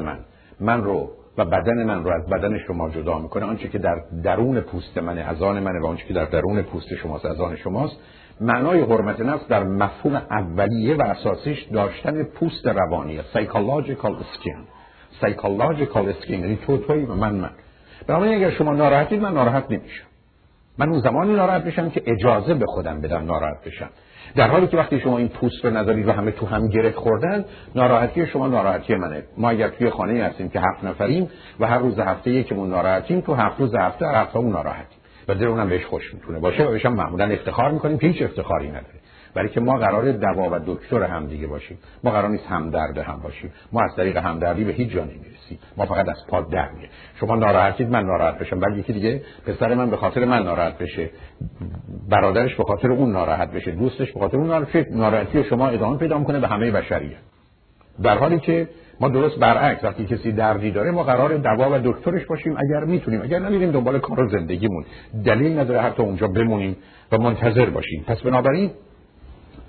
من رو و بدن من رو از بدن شما جدا میکنه، آنچه که در درون پوست منه از آن منه و آنچه که در درون پوست شماست از آن شماست. معنای حرمت نفس در مفهوم اولیه و اساسیش داشتن پوست روانیه، psychological skin، یعنی تویی و من. بنابراین اگر شما ناراحتید من ناراحت نمیشم. من اون زمانی ناراحت میشم که اجازه به خودم بدم ناراحت بشم. در حالی که وقتی شما این پوست رو ندارید و همه تو هم گره خوردن، ناراحتی شما ناراحتی منه. ما اگر توی خانه هستیم که 7 نفریم و هر روز هفته یکمون ناراحتیم، تو 7 روز هفته هر هفته‌مون ناراحتیم. و دل اونم بهش خوش میتونه باشه و بهش هم معمولا افتخار میکنیم که هیچ افتخاری نداره، برای که ما قراره دوا و دکتر هم دیگه باشیم، ما قرار نیست همدرد هم باشیم، ما از طریق همدردی به هیچ جا نمیرسیم، ما فقط از پا در میایم. شما ناراحتید من ناراحت بشم، بعد یکی دیگه پسر من به خاطر من ناراحت بشه، برادرش به خاطر اون ناراحت بشه، دوستش به خاطر اون ناراحت بشه، ناراحتی شما ادامه پیدا میکنه به همه بشریت، در حالی که ما درست برعکس، وقتی کسی دردی داره ما قراره دوا و دکترش باشیم اگر میتونیم، اگر نمیریم دنبال کار زندگیمون، دلیل نداره حتی اونجا بمونیم و منتظر باشیم. پس بنابراین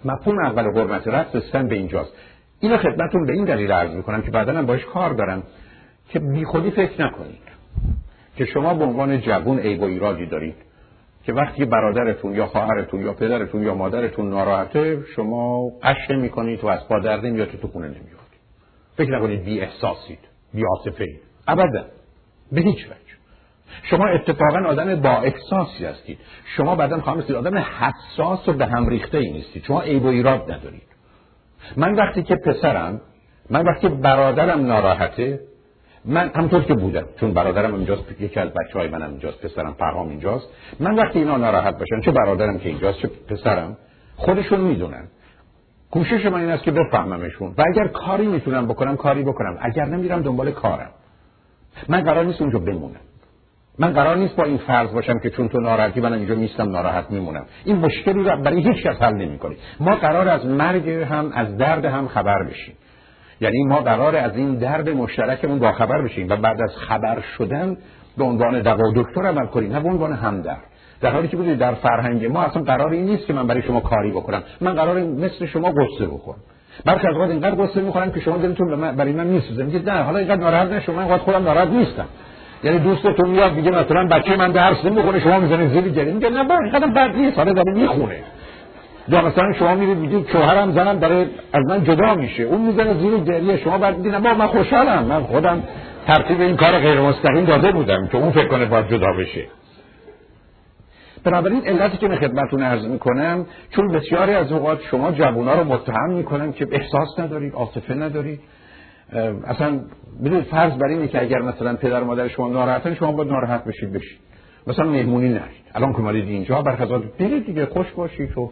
مفهوم اول قربت رفت سن به اینجاست. اینو خدمتتون به این دلیل عرض میکنم که بعداً هم باش کار دارم که بیخودی فکر نکنید که شما به عنوان جوان عیب و ایرادی دارید که وقتی برادرتون یا خواهرتون یا پدرتون یا مادرتون ناراحته شما قش میکنید و از پا در نمیاد، تو خونه نمیاد. فکر نکنید بی احساسید، بی عاطفه‌اید، ابدا، به هیچ وجه. شما اتفاقا آدم با احساسی هستید. شما بعداً خواهم رسید آدم حساس و به هم ریخته ای نیستید. شما عیب و ایراد ندارید. من وقتی برادرم ناراحته، من همونطور که بودم، چون برادرم اینجاست، یکی از بچه‌های منم اینجاست، پسرم پرهام اینجاست. من وقتی اینا ناراحت باشن، چه برادرم که اینجاست چه پسرم، خودشون میدونن. کوشش من این است که بفهممشون و اگر کاری میتونم بکنم کاری بکنم، اگر نمیرم دنبال کارم. من قرار نیست اونجا بمونم، من قرار نیست با این فرض باشم که چون تو ناراحتی من اینجا نیستم ناراحت میمونم. این مشکلی رو برای هیچ کس حل نمیکنه. ما قرار از مرگ هم از درد هم خبر بشیم، یعنی ما قرار از این درد مشترکمون با خبر بشیم و بعد از خبر شدن به عنوان دوا دکتر عمل کنیم، نه به عنوان همدرد. در حالی که بودید در فرهنگ ما اصلا قرار این نیست که من برای شما کاری بکنم، من قراره مثل شما قصه بخورم. برخی از وقت اینقدر قصه میخورم که شما دلتون برای من میسوزه، میگید نه حالا اینقدر ناراحت نشو، من اینقدر خودم ناراحت نیستم. یعنی دوستتون میاد میگه مثلا بچه من درس نمیخونه، شما میزنید زیر گریه، میگه نه بابا اینقدر بد نیست، حالا داره میخونه. یا مثلا شما میگید شوهرم زنم داره از من جدا میشه، اون میزنه زیر گریه، شما بعد میگید نه بابا من خوشحالم، من خودم ترتیب این کار غیر مستقیم داده بودم که اون فکر کنه باید جدا بشه. بنابراین علتی که من خدمتتون عرض میکنم، چون بسیاری از اوقات شما جوونا رو متهم میکنن که احساس ندارید، عاطفه ندارید. اصلا بدون فرض بر اینه که اگر مثلا پدر و مادر شما ناراحتن شما باید ناراحت بشید. مثلا مهمونی نرید. الان که اومدید اینجا برخلاف برید دیگه، خوش باشید و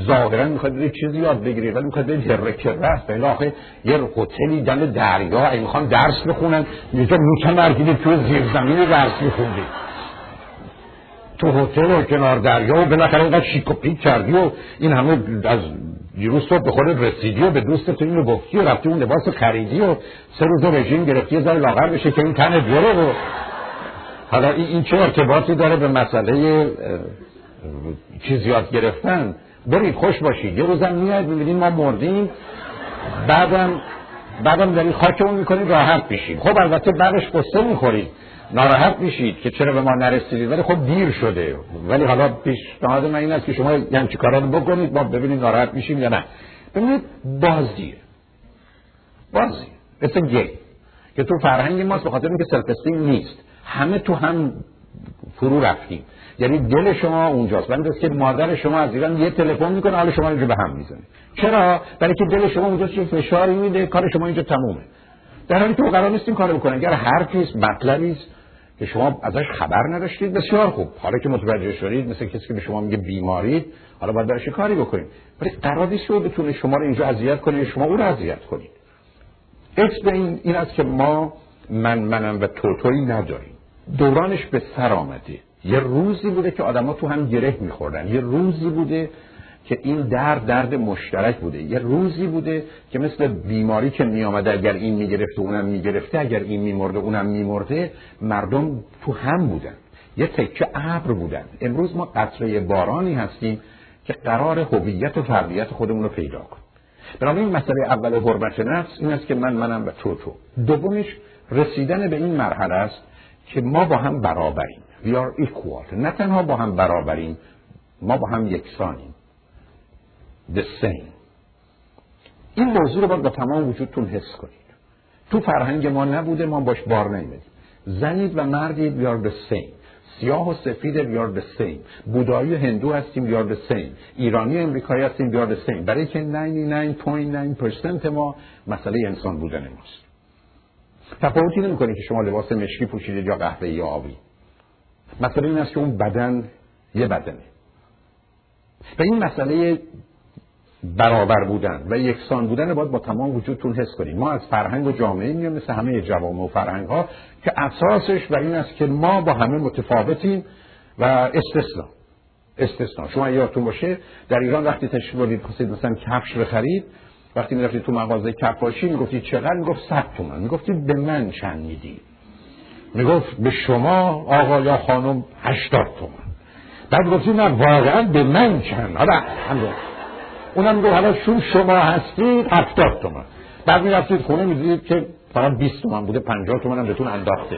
ظاهرا میخواید یه چیزی یاد بگیرید، ولی میخواید هرکراست بالاخره یه هتلی دم دریا میخوان درس بخونن، اینجا میچمرگید تو زیر زمین درس میخونید. تو هتل و کنار دریا و بالاخره اینقدر شیک و پیک کردی و این همه از دیروز تو به خودت رسیدی و به دوستت اینو گفتی و رفتی اون لباس خریدی و سه روز رژیم گرفتی زای لاغر بشه که این تنت بره و حالا این چه ارتباطی داره به مسئله چیز یاد گرفتن؟ برید خوش باشید، یه روزم میاد میبینید ما مردیم، بعدم دارید خاکمون میکنید راحت میشید. خب البته بعدش قصه میخورید، ناراحت میشید که چرا به ما نرسیدید، ولی خب دیر شده. ولی حالا پیشنهاد من این است که شما همین کارا رو بکنید، ما ببینید ناراحت میشیم یا نه. ببینید بازی مثل گیم که تو فرهنگ ماست، به خاطر اینکه سلف استیم نیست، همه تو هم فرو رفتیم. یعنی دل شما اونجاست، ولی که مادر شما از ایران یه تلفن میکنه حالا شما اینجا به هم میزنه. چرا؟ برای که دل شما اونجاست، چه فشاری میده، کار شما اینجا تمومه. در حالی که قرار نیست این کارو بکنه. اگر حرفی است، مطلبی است که شما ازش خبر نداشتید، بسیار خوب. حالا که متوجه شدید، مثل کسی که به شما میگه بیمارید، حالا باید براش کاری بکنید. ولی قرار نیست که بتونه شما رو اینجا اذیت کنه، شما اون رو اذیت کنید. اصل این است که ما منم و توتویی نداریم. دورانش به سر آمده. یه روزی بوده که آدم‌ها تو هم گره می‌خوردن، یه روزی بوده که این درد مشترک بوده، یه روزی بوده که مثل بیماری که می آمده، اگر این می گرفته اونم می گرفته، اگر این می مرده اونم می مرده، مردم تو هم بودن، یه تکه ابر بودن. امروز ما قطره بارانی هستیم که قرار هویت و فردیت خودمون رو پیدا کنیم. بنابراین مسئله اول حرمت نفس این است که منم و تو. دومش رسیدن به این مرحله است که ما با هم برابریم. We are equal. نه تنها با هم برابریم، ما با هم یکسانیم. The same. این موضوع رو باید با تمام وجودتون حس کنید. تو فرهنگ ما نبوده، ما باش بار نمیدیم. زنید و مردید، we are the same. سیاه و سفید، we are the same. بودایی و هندو هستیم، we are the same. ایرانی و امریکایی هستیم، we are the same. برای که 99.9% ما مسئله انسان بودن ماست. تفاوتی نمی‌کنه که شما لباس مشکی پوشیدید یا قهوه‌ای یا آبی. مسئله این است که اون بدن یه بدنه و این مسئله برابر بودن و یکسان بودن باید با تمام وجودتون حس کنیم. ما از فرهنگ و جامعه میایم مثل همه جوامع و فرهنگ ها که اساسش بر این است که ما با همه متفاوتیم و استثنا. شما یادتون باشه در ایران وقتی تشریف بردید خواستید مثلا کفش بخرید، وقتی میرفتید تو مغازه کفاشی میگفتید چقدر؟ میگفت 100 تومان. میگفتید به من چند میدی؟ میگفت به شما آقا یا خانم 80 تومان. بعد گفتید نه واقعا به من چند؟ حالا اونم میگفت حالا شما هستید 70 تومان. بعد میرفتید خونه میدیدید که فقط 20 تومان بوده، 50 تومان هم بهتون انداخته.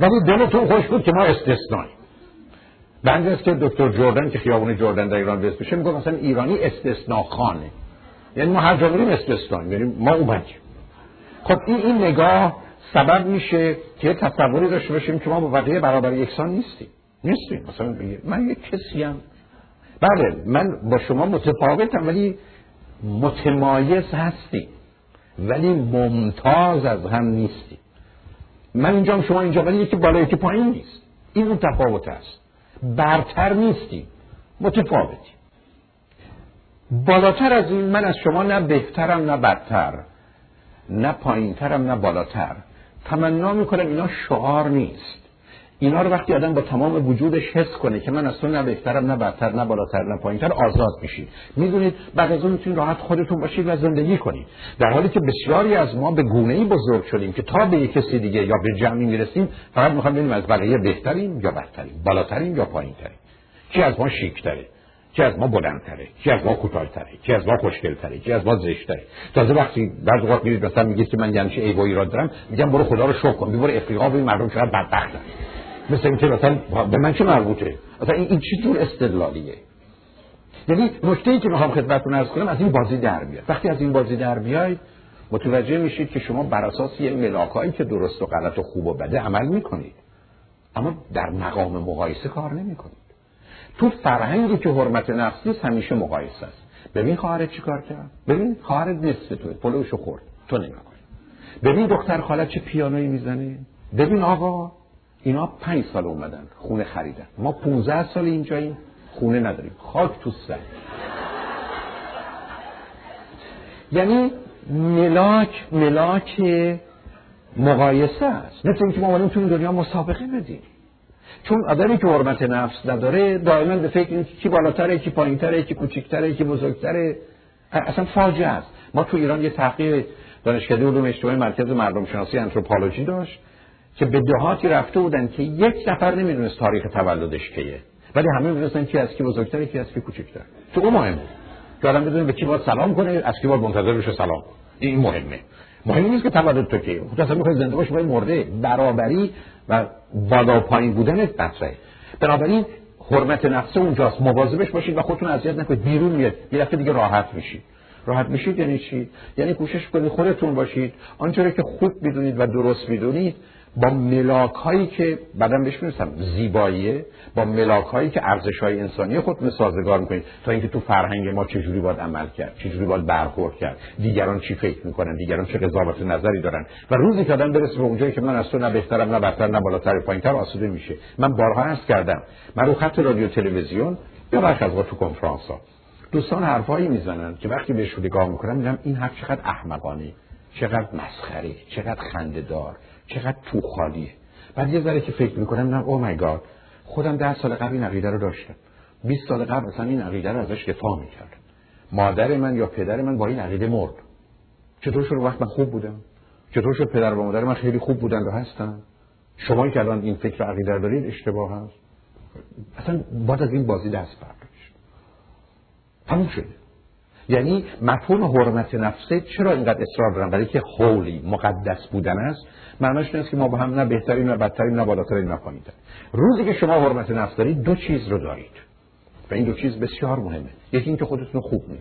ولی دلتون خوش بود که ما استثنایی. بعد از که دکتر جردن که خیابون جردن در ایران بس میشه میگفت مثلا ایرانی استثناخانه، یعنی ما هر جا بریم استثنایی، یعنی ما اومدیم. خب این نگاه سبب میشه که تصوری داشته باشیم که ما با بقیه برابر یکسان نیستیم. مثلا بگید من یک کسی ام، بله من با شما متفاوتم ولی متمایز هستیم، ولی ممتاز از هم نیستیم. من اینجام شما اینجا، ولی یکی بالا یکی پایین نیست. این اون تفاوت است. برتر نیستیم، متفاوتیم. بالاتر از این، من از شما نه بهترم نه بدتر، نه پایینترم نه بالاتر. تمنا میکنم اینا شعار نیست. اینا رو وقتی آدم با تمام وجودش حس کنه که من اصلا نه بهترم نه بدتر نه بالاتر نه پایینتر، آزاد میشید. میدونید بعد از اون میتونید راحت خودتون باشید و زندگی کنید، در حالی که بسیاری از ما به گونه‌ای بزرگ شدیم که تا به یک کسی دیگه یا به جمعی میرسیم فقط میخوایم ببینیم از بقیه بهتریم یا بدتریم، بالاتریم یا پایینتریم، کی از ما شیک‌تره، کی از ما بلندتره، کی از ما کوتاه‌تره، کی از ما خوشگل‌تره، کی از ما زشت‌تره. تازه وقتی بعضی وقت میرید مثلا میگید که من یعنی ایو ایراد دارم، میگم برو خدا رو شکر کن، ببر افریقا ببین مردم چقدر بدبختن. مثل اینکه مثلا به من چه مربوطه؟ اصلا این چه جور استدلالیه؟ یعنی نکته‌ای که میخوام خدمتتون عرض کنم از این بازی در بیاد. وقتی از این بازی در بیاید متوجه میشید که شما بر اساس یه ملاکایی که درست و غلط و خوب و بده عمل میکنید، اما در مقام مقایسه کار نمیکنید. تو فرهنگی که حرمت نفس نیست همیشه مقایسه است. ببین خواهرت چیکار کرد؟ ببین خواهرت نصف توه، پلوشو خورد، تو نگاه کن. ببین دختر خالت چه پیانویی میزنه؟ ببین آقا اینا 5 سال اومدن خونه خریدن، ما 15 سال اینجاییم خونه نداریم، خاک تو سر. یعنی ملاک مقایسه است. مثل اینکه ما اومدیم تو این دنیا مسابقه بدیم. چون آدمی که حرمت نفس نداره دائما به فکر اینه کی بالاتره، کی پایینتره، کی کوچیکتره، کی بزرگتره. اصلا فاجعه است. ما تو ایران یه تحقیق دانشکده علوم اجتماعی مرکز مردم شناسی آنتروپولوژی داشت که به دهاتی رفته بودن که یک نفر نمیدونست تاریخ تولدش کیه، ولی همه می‌دونستن کی از کی بزرگتره، کی از کی کوچکتره. تو اون مهمه که آدم بدونه به کی باید سلام کنه، از کی باید منتظر بشه سلام. این مهمه. مهم نیست که تولد تو کیه، خودت اصلا می‌خوای زنده باشی باید مرده. برابری و بالا پایین بودنت بحثه. بنابراین حرمت نفس اونجاست. مواظبش باشید و خودتون اذیت نکنید. بیرون میاد یه دفعه دیگه راحت میشید. یعنی چی؟ یعنی کوشش کنید خودتون باشید. آنچه که خوب می‌دونید و درست می‌دونید با ملاک‌هایی که بعدم بهش می‌رسم، زیباییه، با ملاک‌هایی که ارزش‌های انسانی خودتون سازگار می‌کنید، تا اینکه تو فرهنگ ما چجوری باید عمل کرد، چجوری باید برخورد کرد، دیگران چی فکر می‌کنن، دیگران چه قضاوت نظری دارن. و روزی که آدم برسه به اونجایی که من از تو نه بهترم نه بدتر نه بالاتر پایین‌تر، آسوده میشه. من بارها عرض کردم، من رو خط رادیو تلویزیون یا برخی از وقت تو کنفرانس‌ها دوستان حرفایی می‌زنن که وقتی بهش نگاه می‌کنم می‌گم این حرف چقدر احمقانه، چقدر مسخره، چقدر خنده‌دار، چقدر تو خالیه. بعد یه ذره که فکر میکنم میگم او مای گاد، خودم 10 سال قبل این عقیده رو داشتم، 20 سال قبل اصلا این عقیده رو ازش دفاع میکردم، مادر من یا پدر من با این عقیده مرد. چطور شد وقت من خوب بودم؟ چطور شد پدر و مادر من خیلی خوب بودن و هستن؟ شما که الان این فکر عقیده رو دارید اشتباه هست. اصلا بعد از این بازی دست برداشت. تموم شد. یعنی مفهوم حرمت نفسه چرا اینقدر اصرار دارن؟ برای که حولی مقدس بودن است. معنیش این است که ما با هم نه بهتریم نه بدتریم نه بالاتریم نه پایینتریم. روزی که شما حرمت نفس دارید دو چیز رو دارید و این دو چیز بسیار مهمه. یکی اینکه خودتون رو خوب می‌دونید.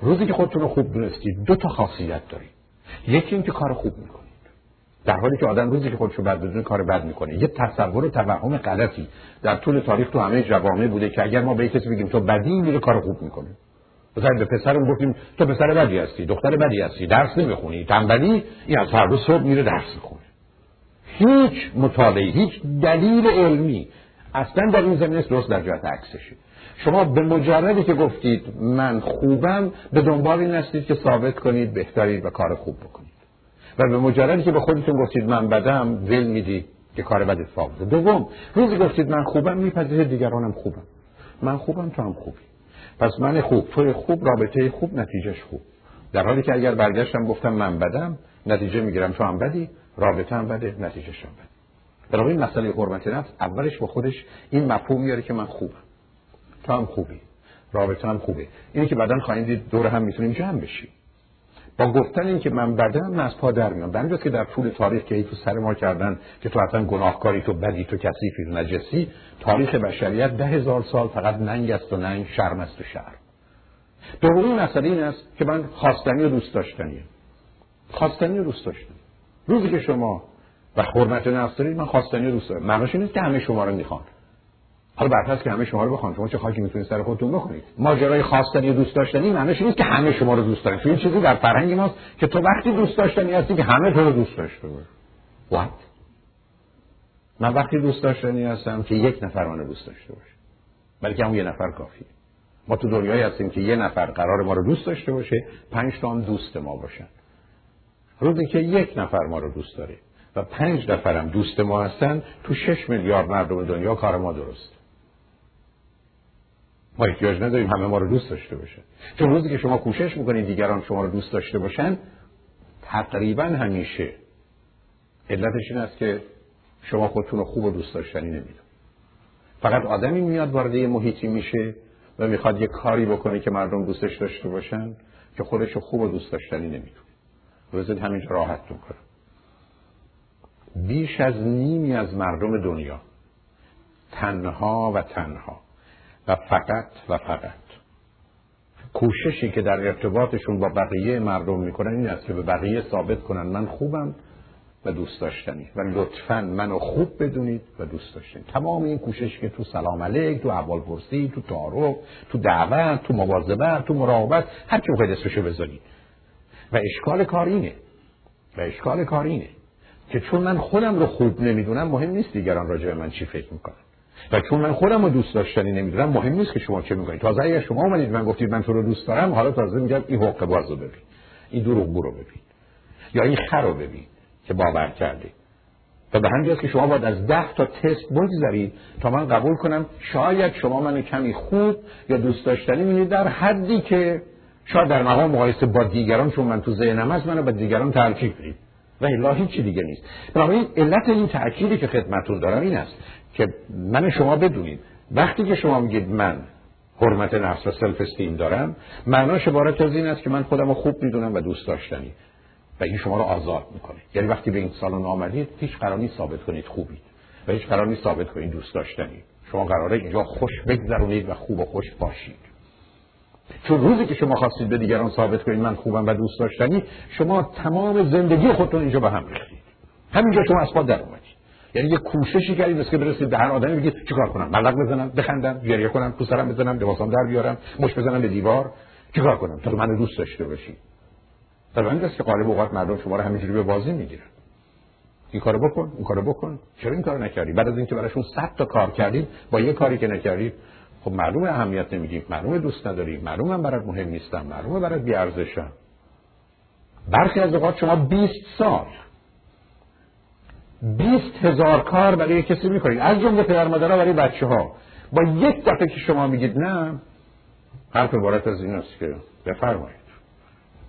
روزی که خودتون رو خوب دونستید دو تا خاصیت دارید. یکی اینکه کار خوب می‌کنید، در حالی که آدم روزی که خودشو بد بدونه کار بد می‌کنه. یه تصور و توهم غلطی در طول تاریخ تو همه جوامع بوده که اگر ما به کسی بگیم تو بدی میره کار خوب می‌کنه. مثلا به پسرم گفتیم تو پسر بدی هستی، دختر بدی هستی، درس نمیخونی، تنبلی، این از هر روز صبح میره درس میخونه. هیچ مطالعه، هیچ دلیل علمی اصلا در این زمینه درست در جهت عکسشه. شما به مجردی که گفتید من خوبم، به دنبال این هستید که ثابت کنید بهترید و کار خوب بکنید، و به مجردی که به خودتون گفتید من بدم، ول میدی که کار بد اتفاق بیفته. دوم، روزی گفتید من خوبم، میپذیرید دیگرانم خوبم، من خوبم تو هم خوبی، پس من خوب تو خوب، رابطه خوب، نتیجهش خوب. در حالی که اگر برگشتم گفتم من بدم، نتیجه میگیرم تو هم بدی، رابطه هم بده، نتیجهش هم بده. برای این مسئله حرمت نفس اولش با خودش این مفهوم میاره که من خوبم، تو هم خوبی، رابطه هم خوبه. اینی که بعدن خواهیم دید دور هم میتونیم جمع بشیم. با گفتن این که من بدم، من از پا در میام. درنجاست که در طول تاریخ که تو سر ما کردن که تو اصلا گناهکاری، تو بدی، تو کثیفی، تو نجسی، تاریخ بشریت 10,000 سال فقط ننگ است و ننگ، شرم است و شرم. دومین مسئله این است که من خواستنی و دوست داشتنی‌ام. خواستنی و دوست داشتن. روزی که شما و حرمت نفس دارید، من خواستنی و دوست دارم. معنیش اینه که همه شما رو میخوان. حالا برعکس که همه شما رو بخوان، شما چه خاکی میتونید سر خودتون بکنید؟ ماجرای خواستنی و دوست داشتنی معنیش اینه که همه شما رو دوست دارن. این چیزی در فرهنگ ماست که تو وقتی دوست داشتنی هستی که همه تو رو دوست داشته باشه. وات؟ من وقتی دوست داشتنی هستم که یک نفر منو دوست داشته باشه. بلکه اون یه نفر کافیه. ما تو دنیایی هستیم که یه نفر قرار ما رو دوست داشته باشه، 5 تا هم دوست ما باشن. روزی که یک نفر ما رو دوست داره و 5 نفرم دوست ما هستن، تو 6 میلیارد مردم دنیا کار ما درست. ما احتیاج نداریم همه ما رو دوست داشته باشن، چون روزی که شما کوشش میکنید دیگران شما رو دوست داشته باشن، تقریبا همیشه علتش این است که شما خودتون رو خوب و دوست داشتنی نمیدونید. فقط آدمی میاد وارد یه محیطی میشه و میخواد یه کاری بکنه که مردم دوستش داشته باشن که خودش رو خوب و دوست داشتنی نمیدونه. بذارید همینجا راحتتون کنم. بیش از نیمی از مردم دنیا تنها و فقط کوششی که در ارتباطشون با بقیه مردم میکنن این است که به بقیه ثابت کنن من خوبم و دوست داشتنی، و لطفاً منو خوب بدونید و دوست داشتنی. تمام این کوشش که تو سلام علیک، تو احوالپرسی، تو تعارف، تو دعوت، تو مواظبت، تو مراقبت، هر چی بخواید اسمشو بذارید. و اشکال کار اینه که چون من خودم رو خوب نمیدونم، مهم نیست دیگران راجع به من چی فکر میکنن، و چون من خودم رو دوست داشتنی نمیدونم، مهم نیست که شما چه میکنید. تازه اگر شما اومدید من گفتید من تو رو دوست دارم، حالا تازه میگم این حقه بازو ببین، این دروغگو رو ببین، یا این خر رو ببین که باور کردی. و به همین جاست که شما باید از 10 تا تست بگذرید تا من قبول کنم شاید شما منو کمی خوب یا دوست داشتنی می‌بینید، در حدی که شاید در مقام مقایسه با دیگران، چون من تو ذهنم هست، منو با دیگران ترکیب بدید و الا هیچ دیگه نیست. بنابراین علت این تأکیدی که خدمتتون دارم این است که من شما بدونید وقتی که شما میگید من حرمت نفس و سلف استیم دارم، معناش عبارت از این است که من خودم رو خوب میدونم و دوست داشتنی، و این شما رو آزاد میکنه. یعنی وقتی به این سالن آمدید، هیچ قرار نیست ثابت کنید خوبید و هیچ قرار نیست ثابت کنید دوست داشتنید. شما قراره اینجا خوش بگذرونید و خوب و خوش باشید. چون روزی که شما خواستید به دیگران ثابت کنید من خوبم و دوست داشتنی، شما تمام زندگی خودتون اینجا به هم ریختید. همینجا شما از پا در اومدید. یعنی یه کوششی کردید واسه که برسید به هر آدمی بگید چیکار کنم؟ ملق بزنم، بخندم، گریه کنم، تو سرم بزنم، لباسام در بیارم، مش بزنم به دیوار، چیکار کنم تا منو دوست داشته باشی؟ طبعاً دست که قالب اوقات مردم شما رو همینجوری به بازی میگیرن. این کارو بکن، اون کارو بکن. چرا این کارو نکردی؟ بعد از اینکه براشون 100 تا کار کردید، با یه کاری که نکردید، خب معلومه اهمیت نمیدید، معلومه دوست نداری، معلومه برات مهم نیستم، معلومه برات بی ارزشم. برخی از اوقات شما 20 سال 20,000 کار برای کسی میکنید، از جمله پدر مادرها برای بچه‌ها. با یک دفعه که شما میگید نه، حرف عبارت از این است که بفرمایید.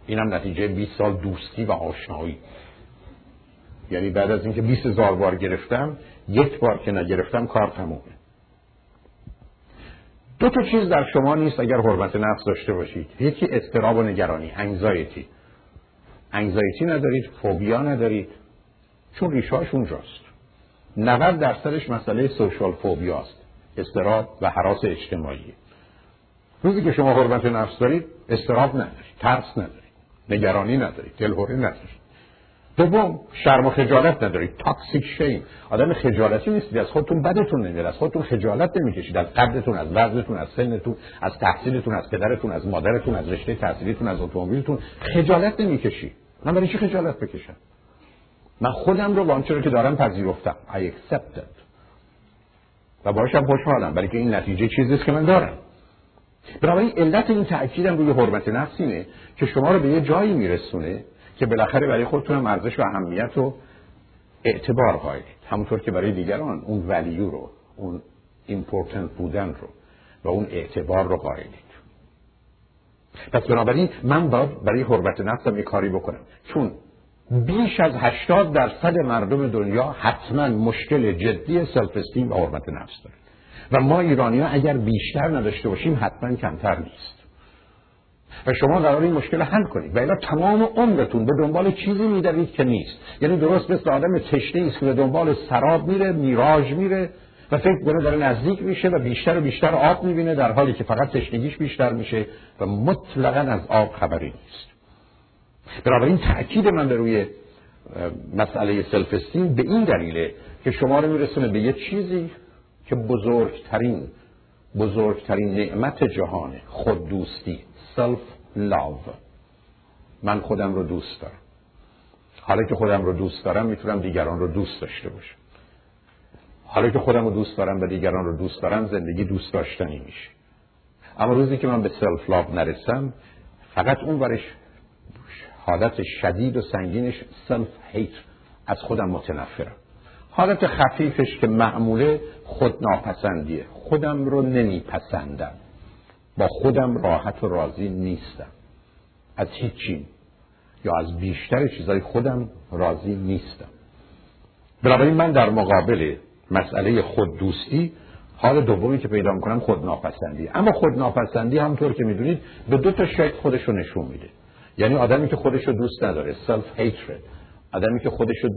اینم نتیجه 20 سال دوستی و آشنایی. یعنی بعد از اینکه 20,000 بار گرفتم، یک بار که نگرفتم کار تمومه. دو تا چیز در شما نیست اگر حرمت نفس داشته باشید. یکی اضطراب و نگرانی، انگزایتی ندارید، فوبیا ندارید، چون ریشه‌اش اونجاست. 90% مسئله سوشال فوبیاست، اضطراب و هراس اجتماعی. روزی که شما حرمت نفس دارید، اضطراب ندارید، ترس ندارید، نگرانی ندارید، دلهوری ندارید. دوم، شرم و خجالت ندارید، تاکسیک شیم. آدم خجالتی نیستید، از خودتون بدتون نمیاد، از خودتون خجالت نمیکشید، از قدتون، از وزنتون، از سنتون، از تحصیلتون، از پدرتون، از مادرتون، از رشته تحصیلیتون، از اتومبیلتون خجالت نمیکشید. من برای چی خجالت بکشم؟ من خودم رو با آنچه رو که دارم پذیرفتم. I accept it. و باشم خوشحالم، برای که این نتیجه چیزیست که من دارم. برای علت این تأکیدم روی حرمت نفس اینه که شما رو به یه جایی میرسونه که بالاخره برای خودتون ارزش و اهمیت و اعتبار قائلید، همونطور که برای دیگران اون ولیو رو، اون ایمپورتنت بودن رو و اون اعتبار رو قائلید. پس بنابراین من باید برای حرمت نفسم یه کاری بکنم، چون بیش از 80% مردم دنیا حتما مشکل جدی سلف استیم و حرمت نفس دارن و ما ایرانی‌ها اگر بیشتر نداشته باشیم حتما کمتر نیست. و شما قراره این مشکل رو حل کنید و الا تمام عمرتون به دنبال چیزی می‌دوید که نیست. یعنی درست مثل آدم تشنه است که به دنبال سراب میره، میراژ میره و فکر کنه داره نزدیک میشه و بیشتر و بیشتر آب می‌بینه، در حالی که فقط تشنگیش بیشتر میشه و مطلقاً از آب خبری نیست. بنابراین تأکید من بر روی مسئله سلف استیم به این دلیله که شما رو میرسونه به یه چیزی که بزرگترین نعمت جهانه، خود دوستی، self love. من خودم رو دوست دارم. حالا که خودم رو دوست دارم میتونم دیگران رو دوست داشته باشم. حالا که خودم رو دوست دارم و دیگران رو دوست دارم، زندگی دوست داشتنی میشه. اما روزی که من به self love نرسم، فقط اون ورش حالت شدید و سنگینش self hate، از خودم متنفرم. حالت خفیفش که معموله، خودناپسندیه، خودم رو نمیپسندم، با خودم راحت و راضی نیستم، از هیچی یا از بیشتر چیزای خودم راضی نیستم. بنابراین من در مقابل مسئله خود دوستی حال دومی که پیدا میکنم خودناپسندیه. اما خودناپسندی همطور که میدونید به دو تا شکل خودش رو نشون میده، یعنی آدمی که خودش رو دوست نداره، self hatred، آدمی که خودش رو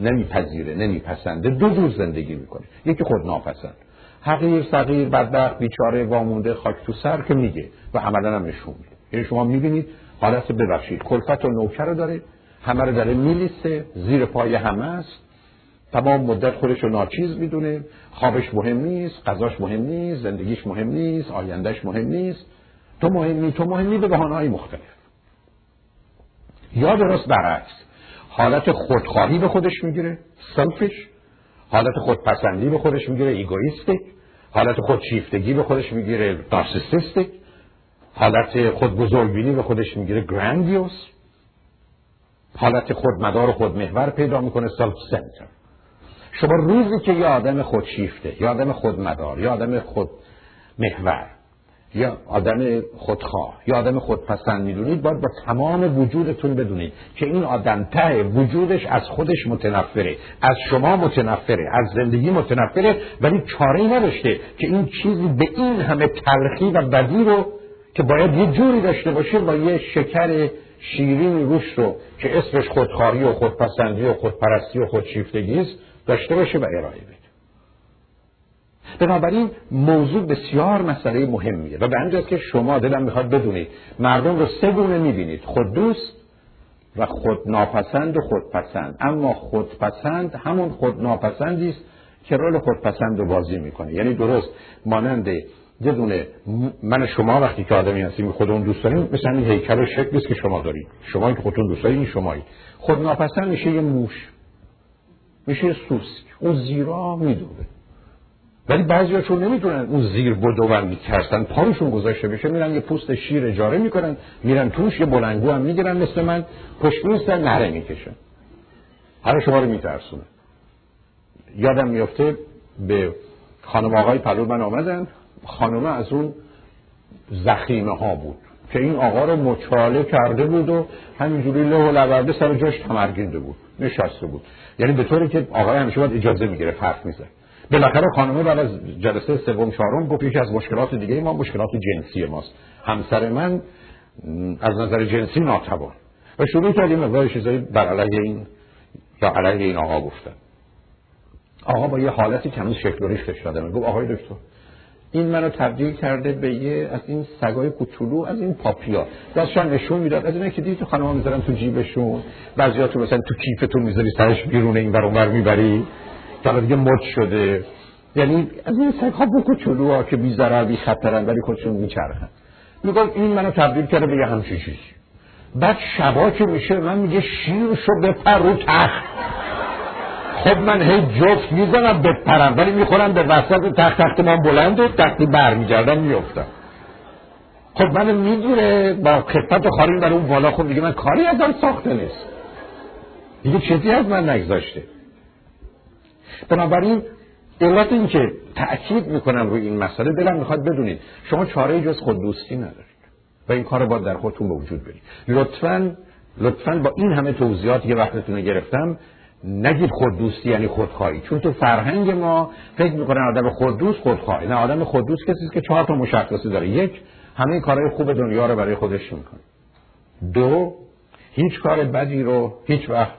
نمیپذیره، نمیپسنده، دو جور زندگی میکنه. یکی خودناپسند، حقیر، صغیر، بدبخت، بیچاره، وامونده، خاک تو سر که میگه و عملا هم نشون میده. یعنی شما میبینید حالت ببخشید کلفت و نوکر رو داره، همه رو داره میلیسه، زیر پای همه است، تمام مدت خودش رو ناچیز میدونه، خوابش مهم نیست، غذاش مهم نیست، زندگیش مهم نیست، آیندهش مهم نیست، تو مهمی به بهانه‌های مختلف. یا درست برعکس، حالت خودخواهی به خودش میگیره، سلفش، حالت خودپسندی به خودش میگیره، ایگویستیک، حالت خودشیفتگی به خودش میگیره، نارسیسیستیک، حالت خودبزرگبینی به خودش میگیره، گراندیوس، حالت خودمدار و خودمحور پیدا میکنه، سلف سنتر. شما روزی که یه آدم خودشیفته، یه آدم خودمدار، یه آدم خودمحور، یا آدم خودخواه، یا آدم خودپسند میدونید، باید با تمام وجودتون بدونید که این آدم ته وجودش از خودش متنفره، از شما متنفره، از زندگی متنفره، ولی چاره‌ای نداشته که این چیزی به این همه تلخی و بدی رو که باید یه جوری داشته باشه با یه شکر شیرین روش رو که اسمش خودخواهی و خودپسندی و خودپرستی و خودشیفتگی است داشته باشه و ارائه بده. بنابراین موضوع بسیار مسئله مهمیه و به همینجاست که شما دلم میخواد بدونید مردم رو سه گونه میبینید، خود دوست و خود ناپسند و خودپسند. اما خودپسند همون خود ناپسندی است که رول خودپسند رو بازی میکنه. یعنی درست مانند یه دونه من شما وقتی که آدمی هستیم خودمون دوست داریم، مثلا این هیکل و شکلی است که شما دارید، شما که خودتون دوست دارید، این شمایید. خود ناپسند میشه یه موش، میشه سوسک، اون زیرا میدونه، ولی بعضی‌ها چون نمی‌دونن اون زیر بدون می‌ترسن، پاروشون گذاشته بشه، میرن یه پوست شیر اجاره می‌کنن، میرن توش یه بلنگو هم می‌گیرن، مثل من پشت می‌سن نره می‌کشن. هر شما رو می‌ترسونه. یادم میفته به خانم آقای پلومن آمدن، خانم از اون زخیمه ها بود که این آقا رو مچاله کرده بود و همینجوری له و لورده سر جاش تمرگینده بود، نشسته بود. یعنی به طوری که آقا همیشه باید اجازه می‌گرفت حرف می‌زد. بالاخره خانمه بعد از جلسه سوم چهارم گفت یکی از مشکلات دیگه ما مشکلات جنسی ماست، همسر من از نظر جنسی ناتوان. و شروع کردیم مقدار چیزایی بر علیه این یا علیه این آقا گفتن. آقا با یه حالتی کمی شکل و ریختش دادن، گفت آقای دکتر این منو تبدیل کرده به یه از این سگای کوچولو، از این پاپیا، داشتن نشون میداد، از اینه که دیدی تو خانم‌ها میذارن تو جیبشون، بعضیا تو مثلا تو کیفتون میذاری، سرش بیرون این ور اونور میبری، حالا دیگه مرد شده. یعنی از این سگ‌ها کوچولوها که بی ضرر بی خطرن ولی خودشون میچرخن. میگن این منو تبدیل کرده به همچین چیزی. بعد شبا که میشه من میگه شیرشو بپر رو تخت. خب من هی جفت میزنم بپرم ولی میخورم به وسط تخت، تخت من بلنده، تختی برمیگردم میفتم. خب من میدونه با خدمت خارج برای اون بالا، خب میگه من کاری ازم ساخته نیست دیگه، چیزی از من نگذاشته. بنابراین علت این که تأکید میکنم روی این مسئله، دلم میخواد بدونید شما چاره جز خود دوستی ندارید و این کار رو باید در خودتون به وجود بیارید. لطفاً با این همه توضیحات یه وقتتون رو گرفتم، نگید خود دوستی یعنی خودخواهی، چون تو فرهنگ ما فکر میکنن آدم خود دوست خودخواه. نه، آدم خود دوست کسی است که 4 تا مشخصه داره. 1، همه کارهای خوب دنیا رو برای خودش میکنه. 2، هیچ کار بدی رو هیچ وقت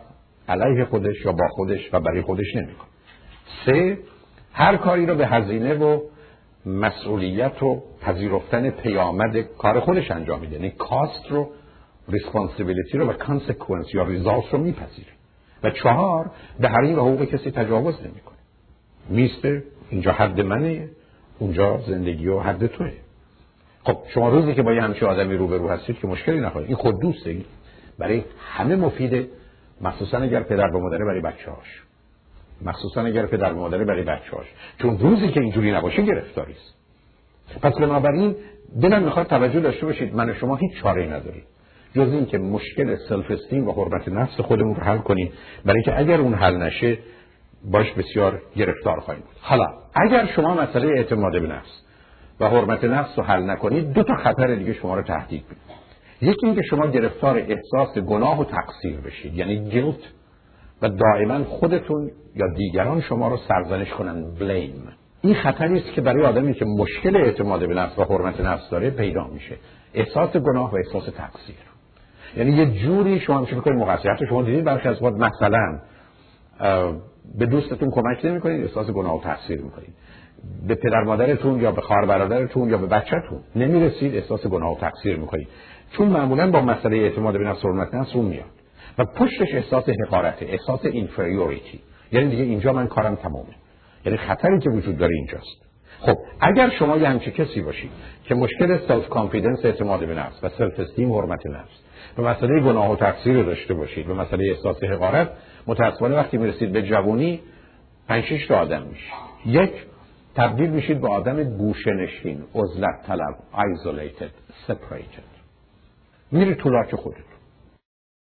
علیه خودش یا با خودش و برای خودش نمیکنه. 3، هر کاری رو به هزینه و مسئولیت و پذیرفتن پیامد کار خودش انجام میده، یعنی کاست رو، ریسپانسیبیلیتی رو و کانسیکوئنس یا ریزالت رو میپذیره. و 4، به حریم و حقوق کسی تجاوز نمیکنه. میسته اینجا حد منه، اونجا زندگی و حد توئه. خب شما روزی که با یه همچین آدمی روبرو هستید که مشکلی نخواهید. این خود دوستی برای همه مفیده، مخصوصا اگر پدر و مادر برای بچه‌هاش، چون روزی که اینجوری نباشه گرفتاری است. پس بنابراین دلم میخواد توجه داشته باشید من و شما هیچ چاره‌ای نداریم جز این که مشکل سلف استیم و حرمت نفس خودمون رو حل کنیم، برای که اگر اون حل نشه باش بسیار گرفتار خواهیم. حالا اگر شما مسئله اعتماد به نفس و حرمت نفس رو حل نکنید، 2 تا خطر دیگه شما رو تهدید می‌کنه. یکی اینکه شما گرفتار احساس گناه و تقصیر بشید، یعنی گیلت، و دائما خودتون یا دیگران شما رو سرزنش کنن، بلیم. این خطری است که برای آدمی که مشکل اعتماد به نفس و حرمت نفس داره پیدا میشه، احساس گناه و احساس تقصیر. یعنی یه جوری شما میشه بکنید مقصر. حتی شما دیدید برخی از وقت مثلا به دوستتون کمک نمی‌کنید، احساس گناه و تقصیر می‌کنید. به پدر مادرتون یا به خواهر برادرتون یا به بچه‌تون نمی‌رسید، احساس گناه و تقصیر می‌کنید، چون معمولاً با مسئله اعتماد به نفس و حرمت نفس اون میاد و پشتش احساس حقارت، احساس اینفریوریتی، یعنی دیگه اینجا من کارم تمامه، یعنی خطری که وجود داره اینجاست. خب اگر شما یه همچین کسی باشید که مشکل سلف کانفیدنس، اعتماد به نفس و سلف استیم، حرمت نفس، به مسئله گناه و تقصیر داشته باشید، به مسئله احساس حقارت، متأسفانه وقتی میرسید به جوانی 5-6 تا آدم میشید. 1، تبدیل میشید به آدم گوشه‌نشین، عزلت طلب، isolated separated. میری تو لاک خودت.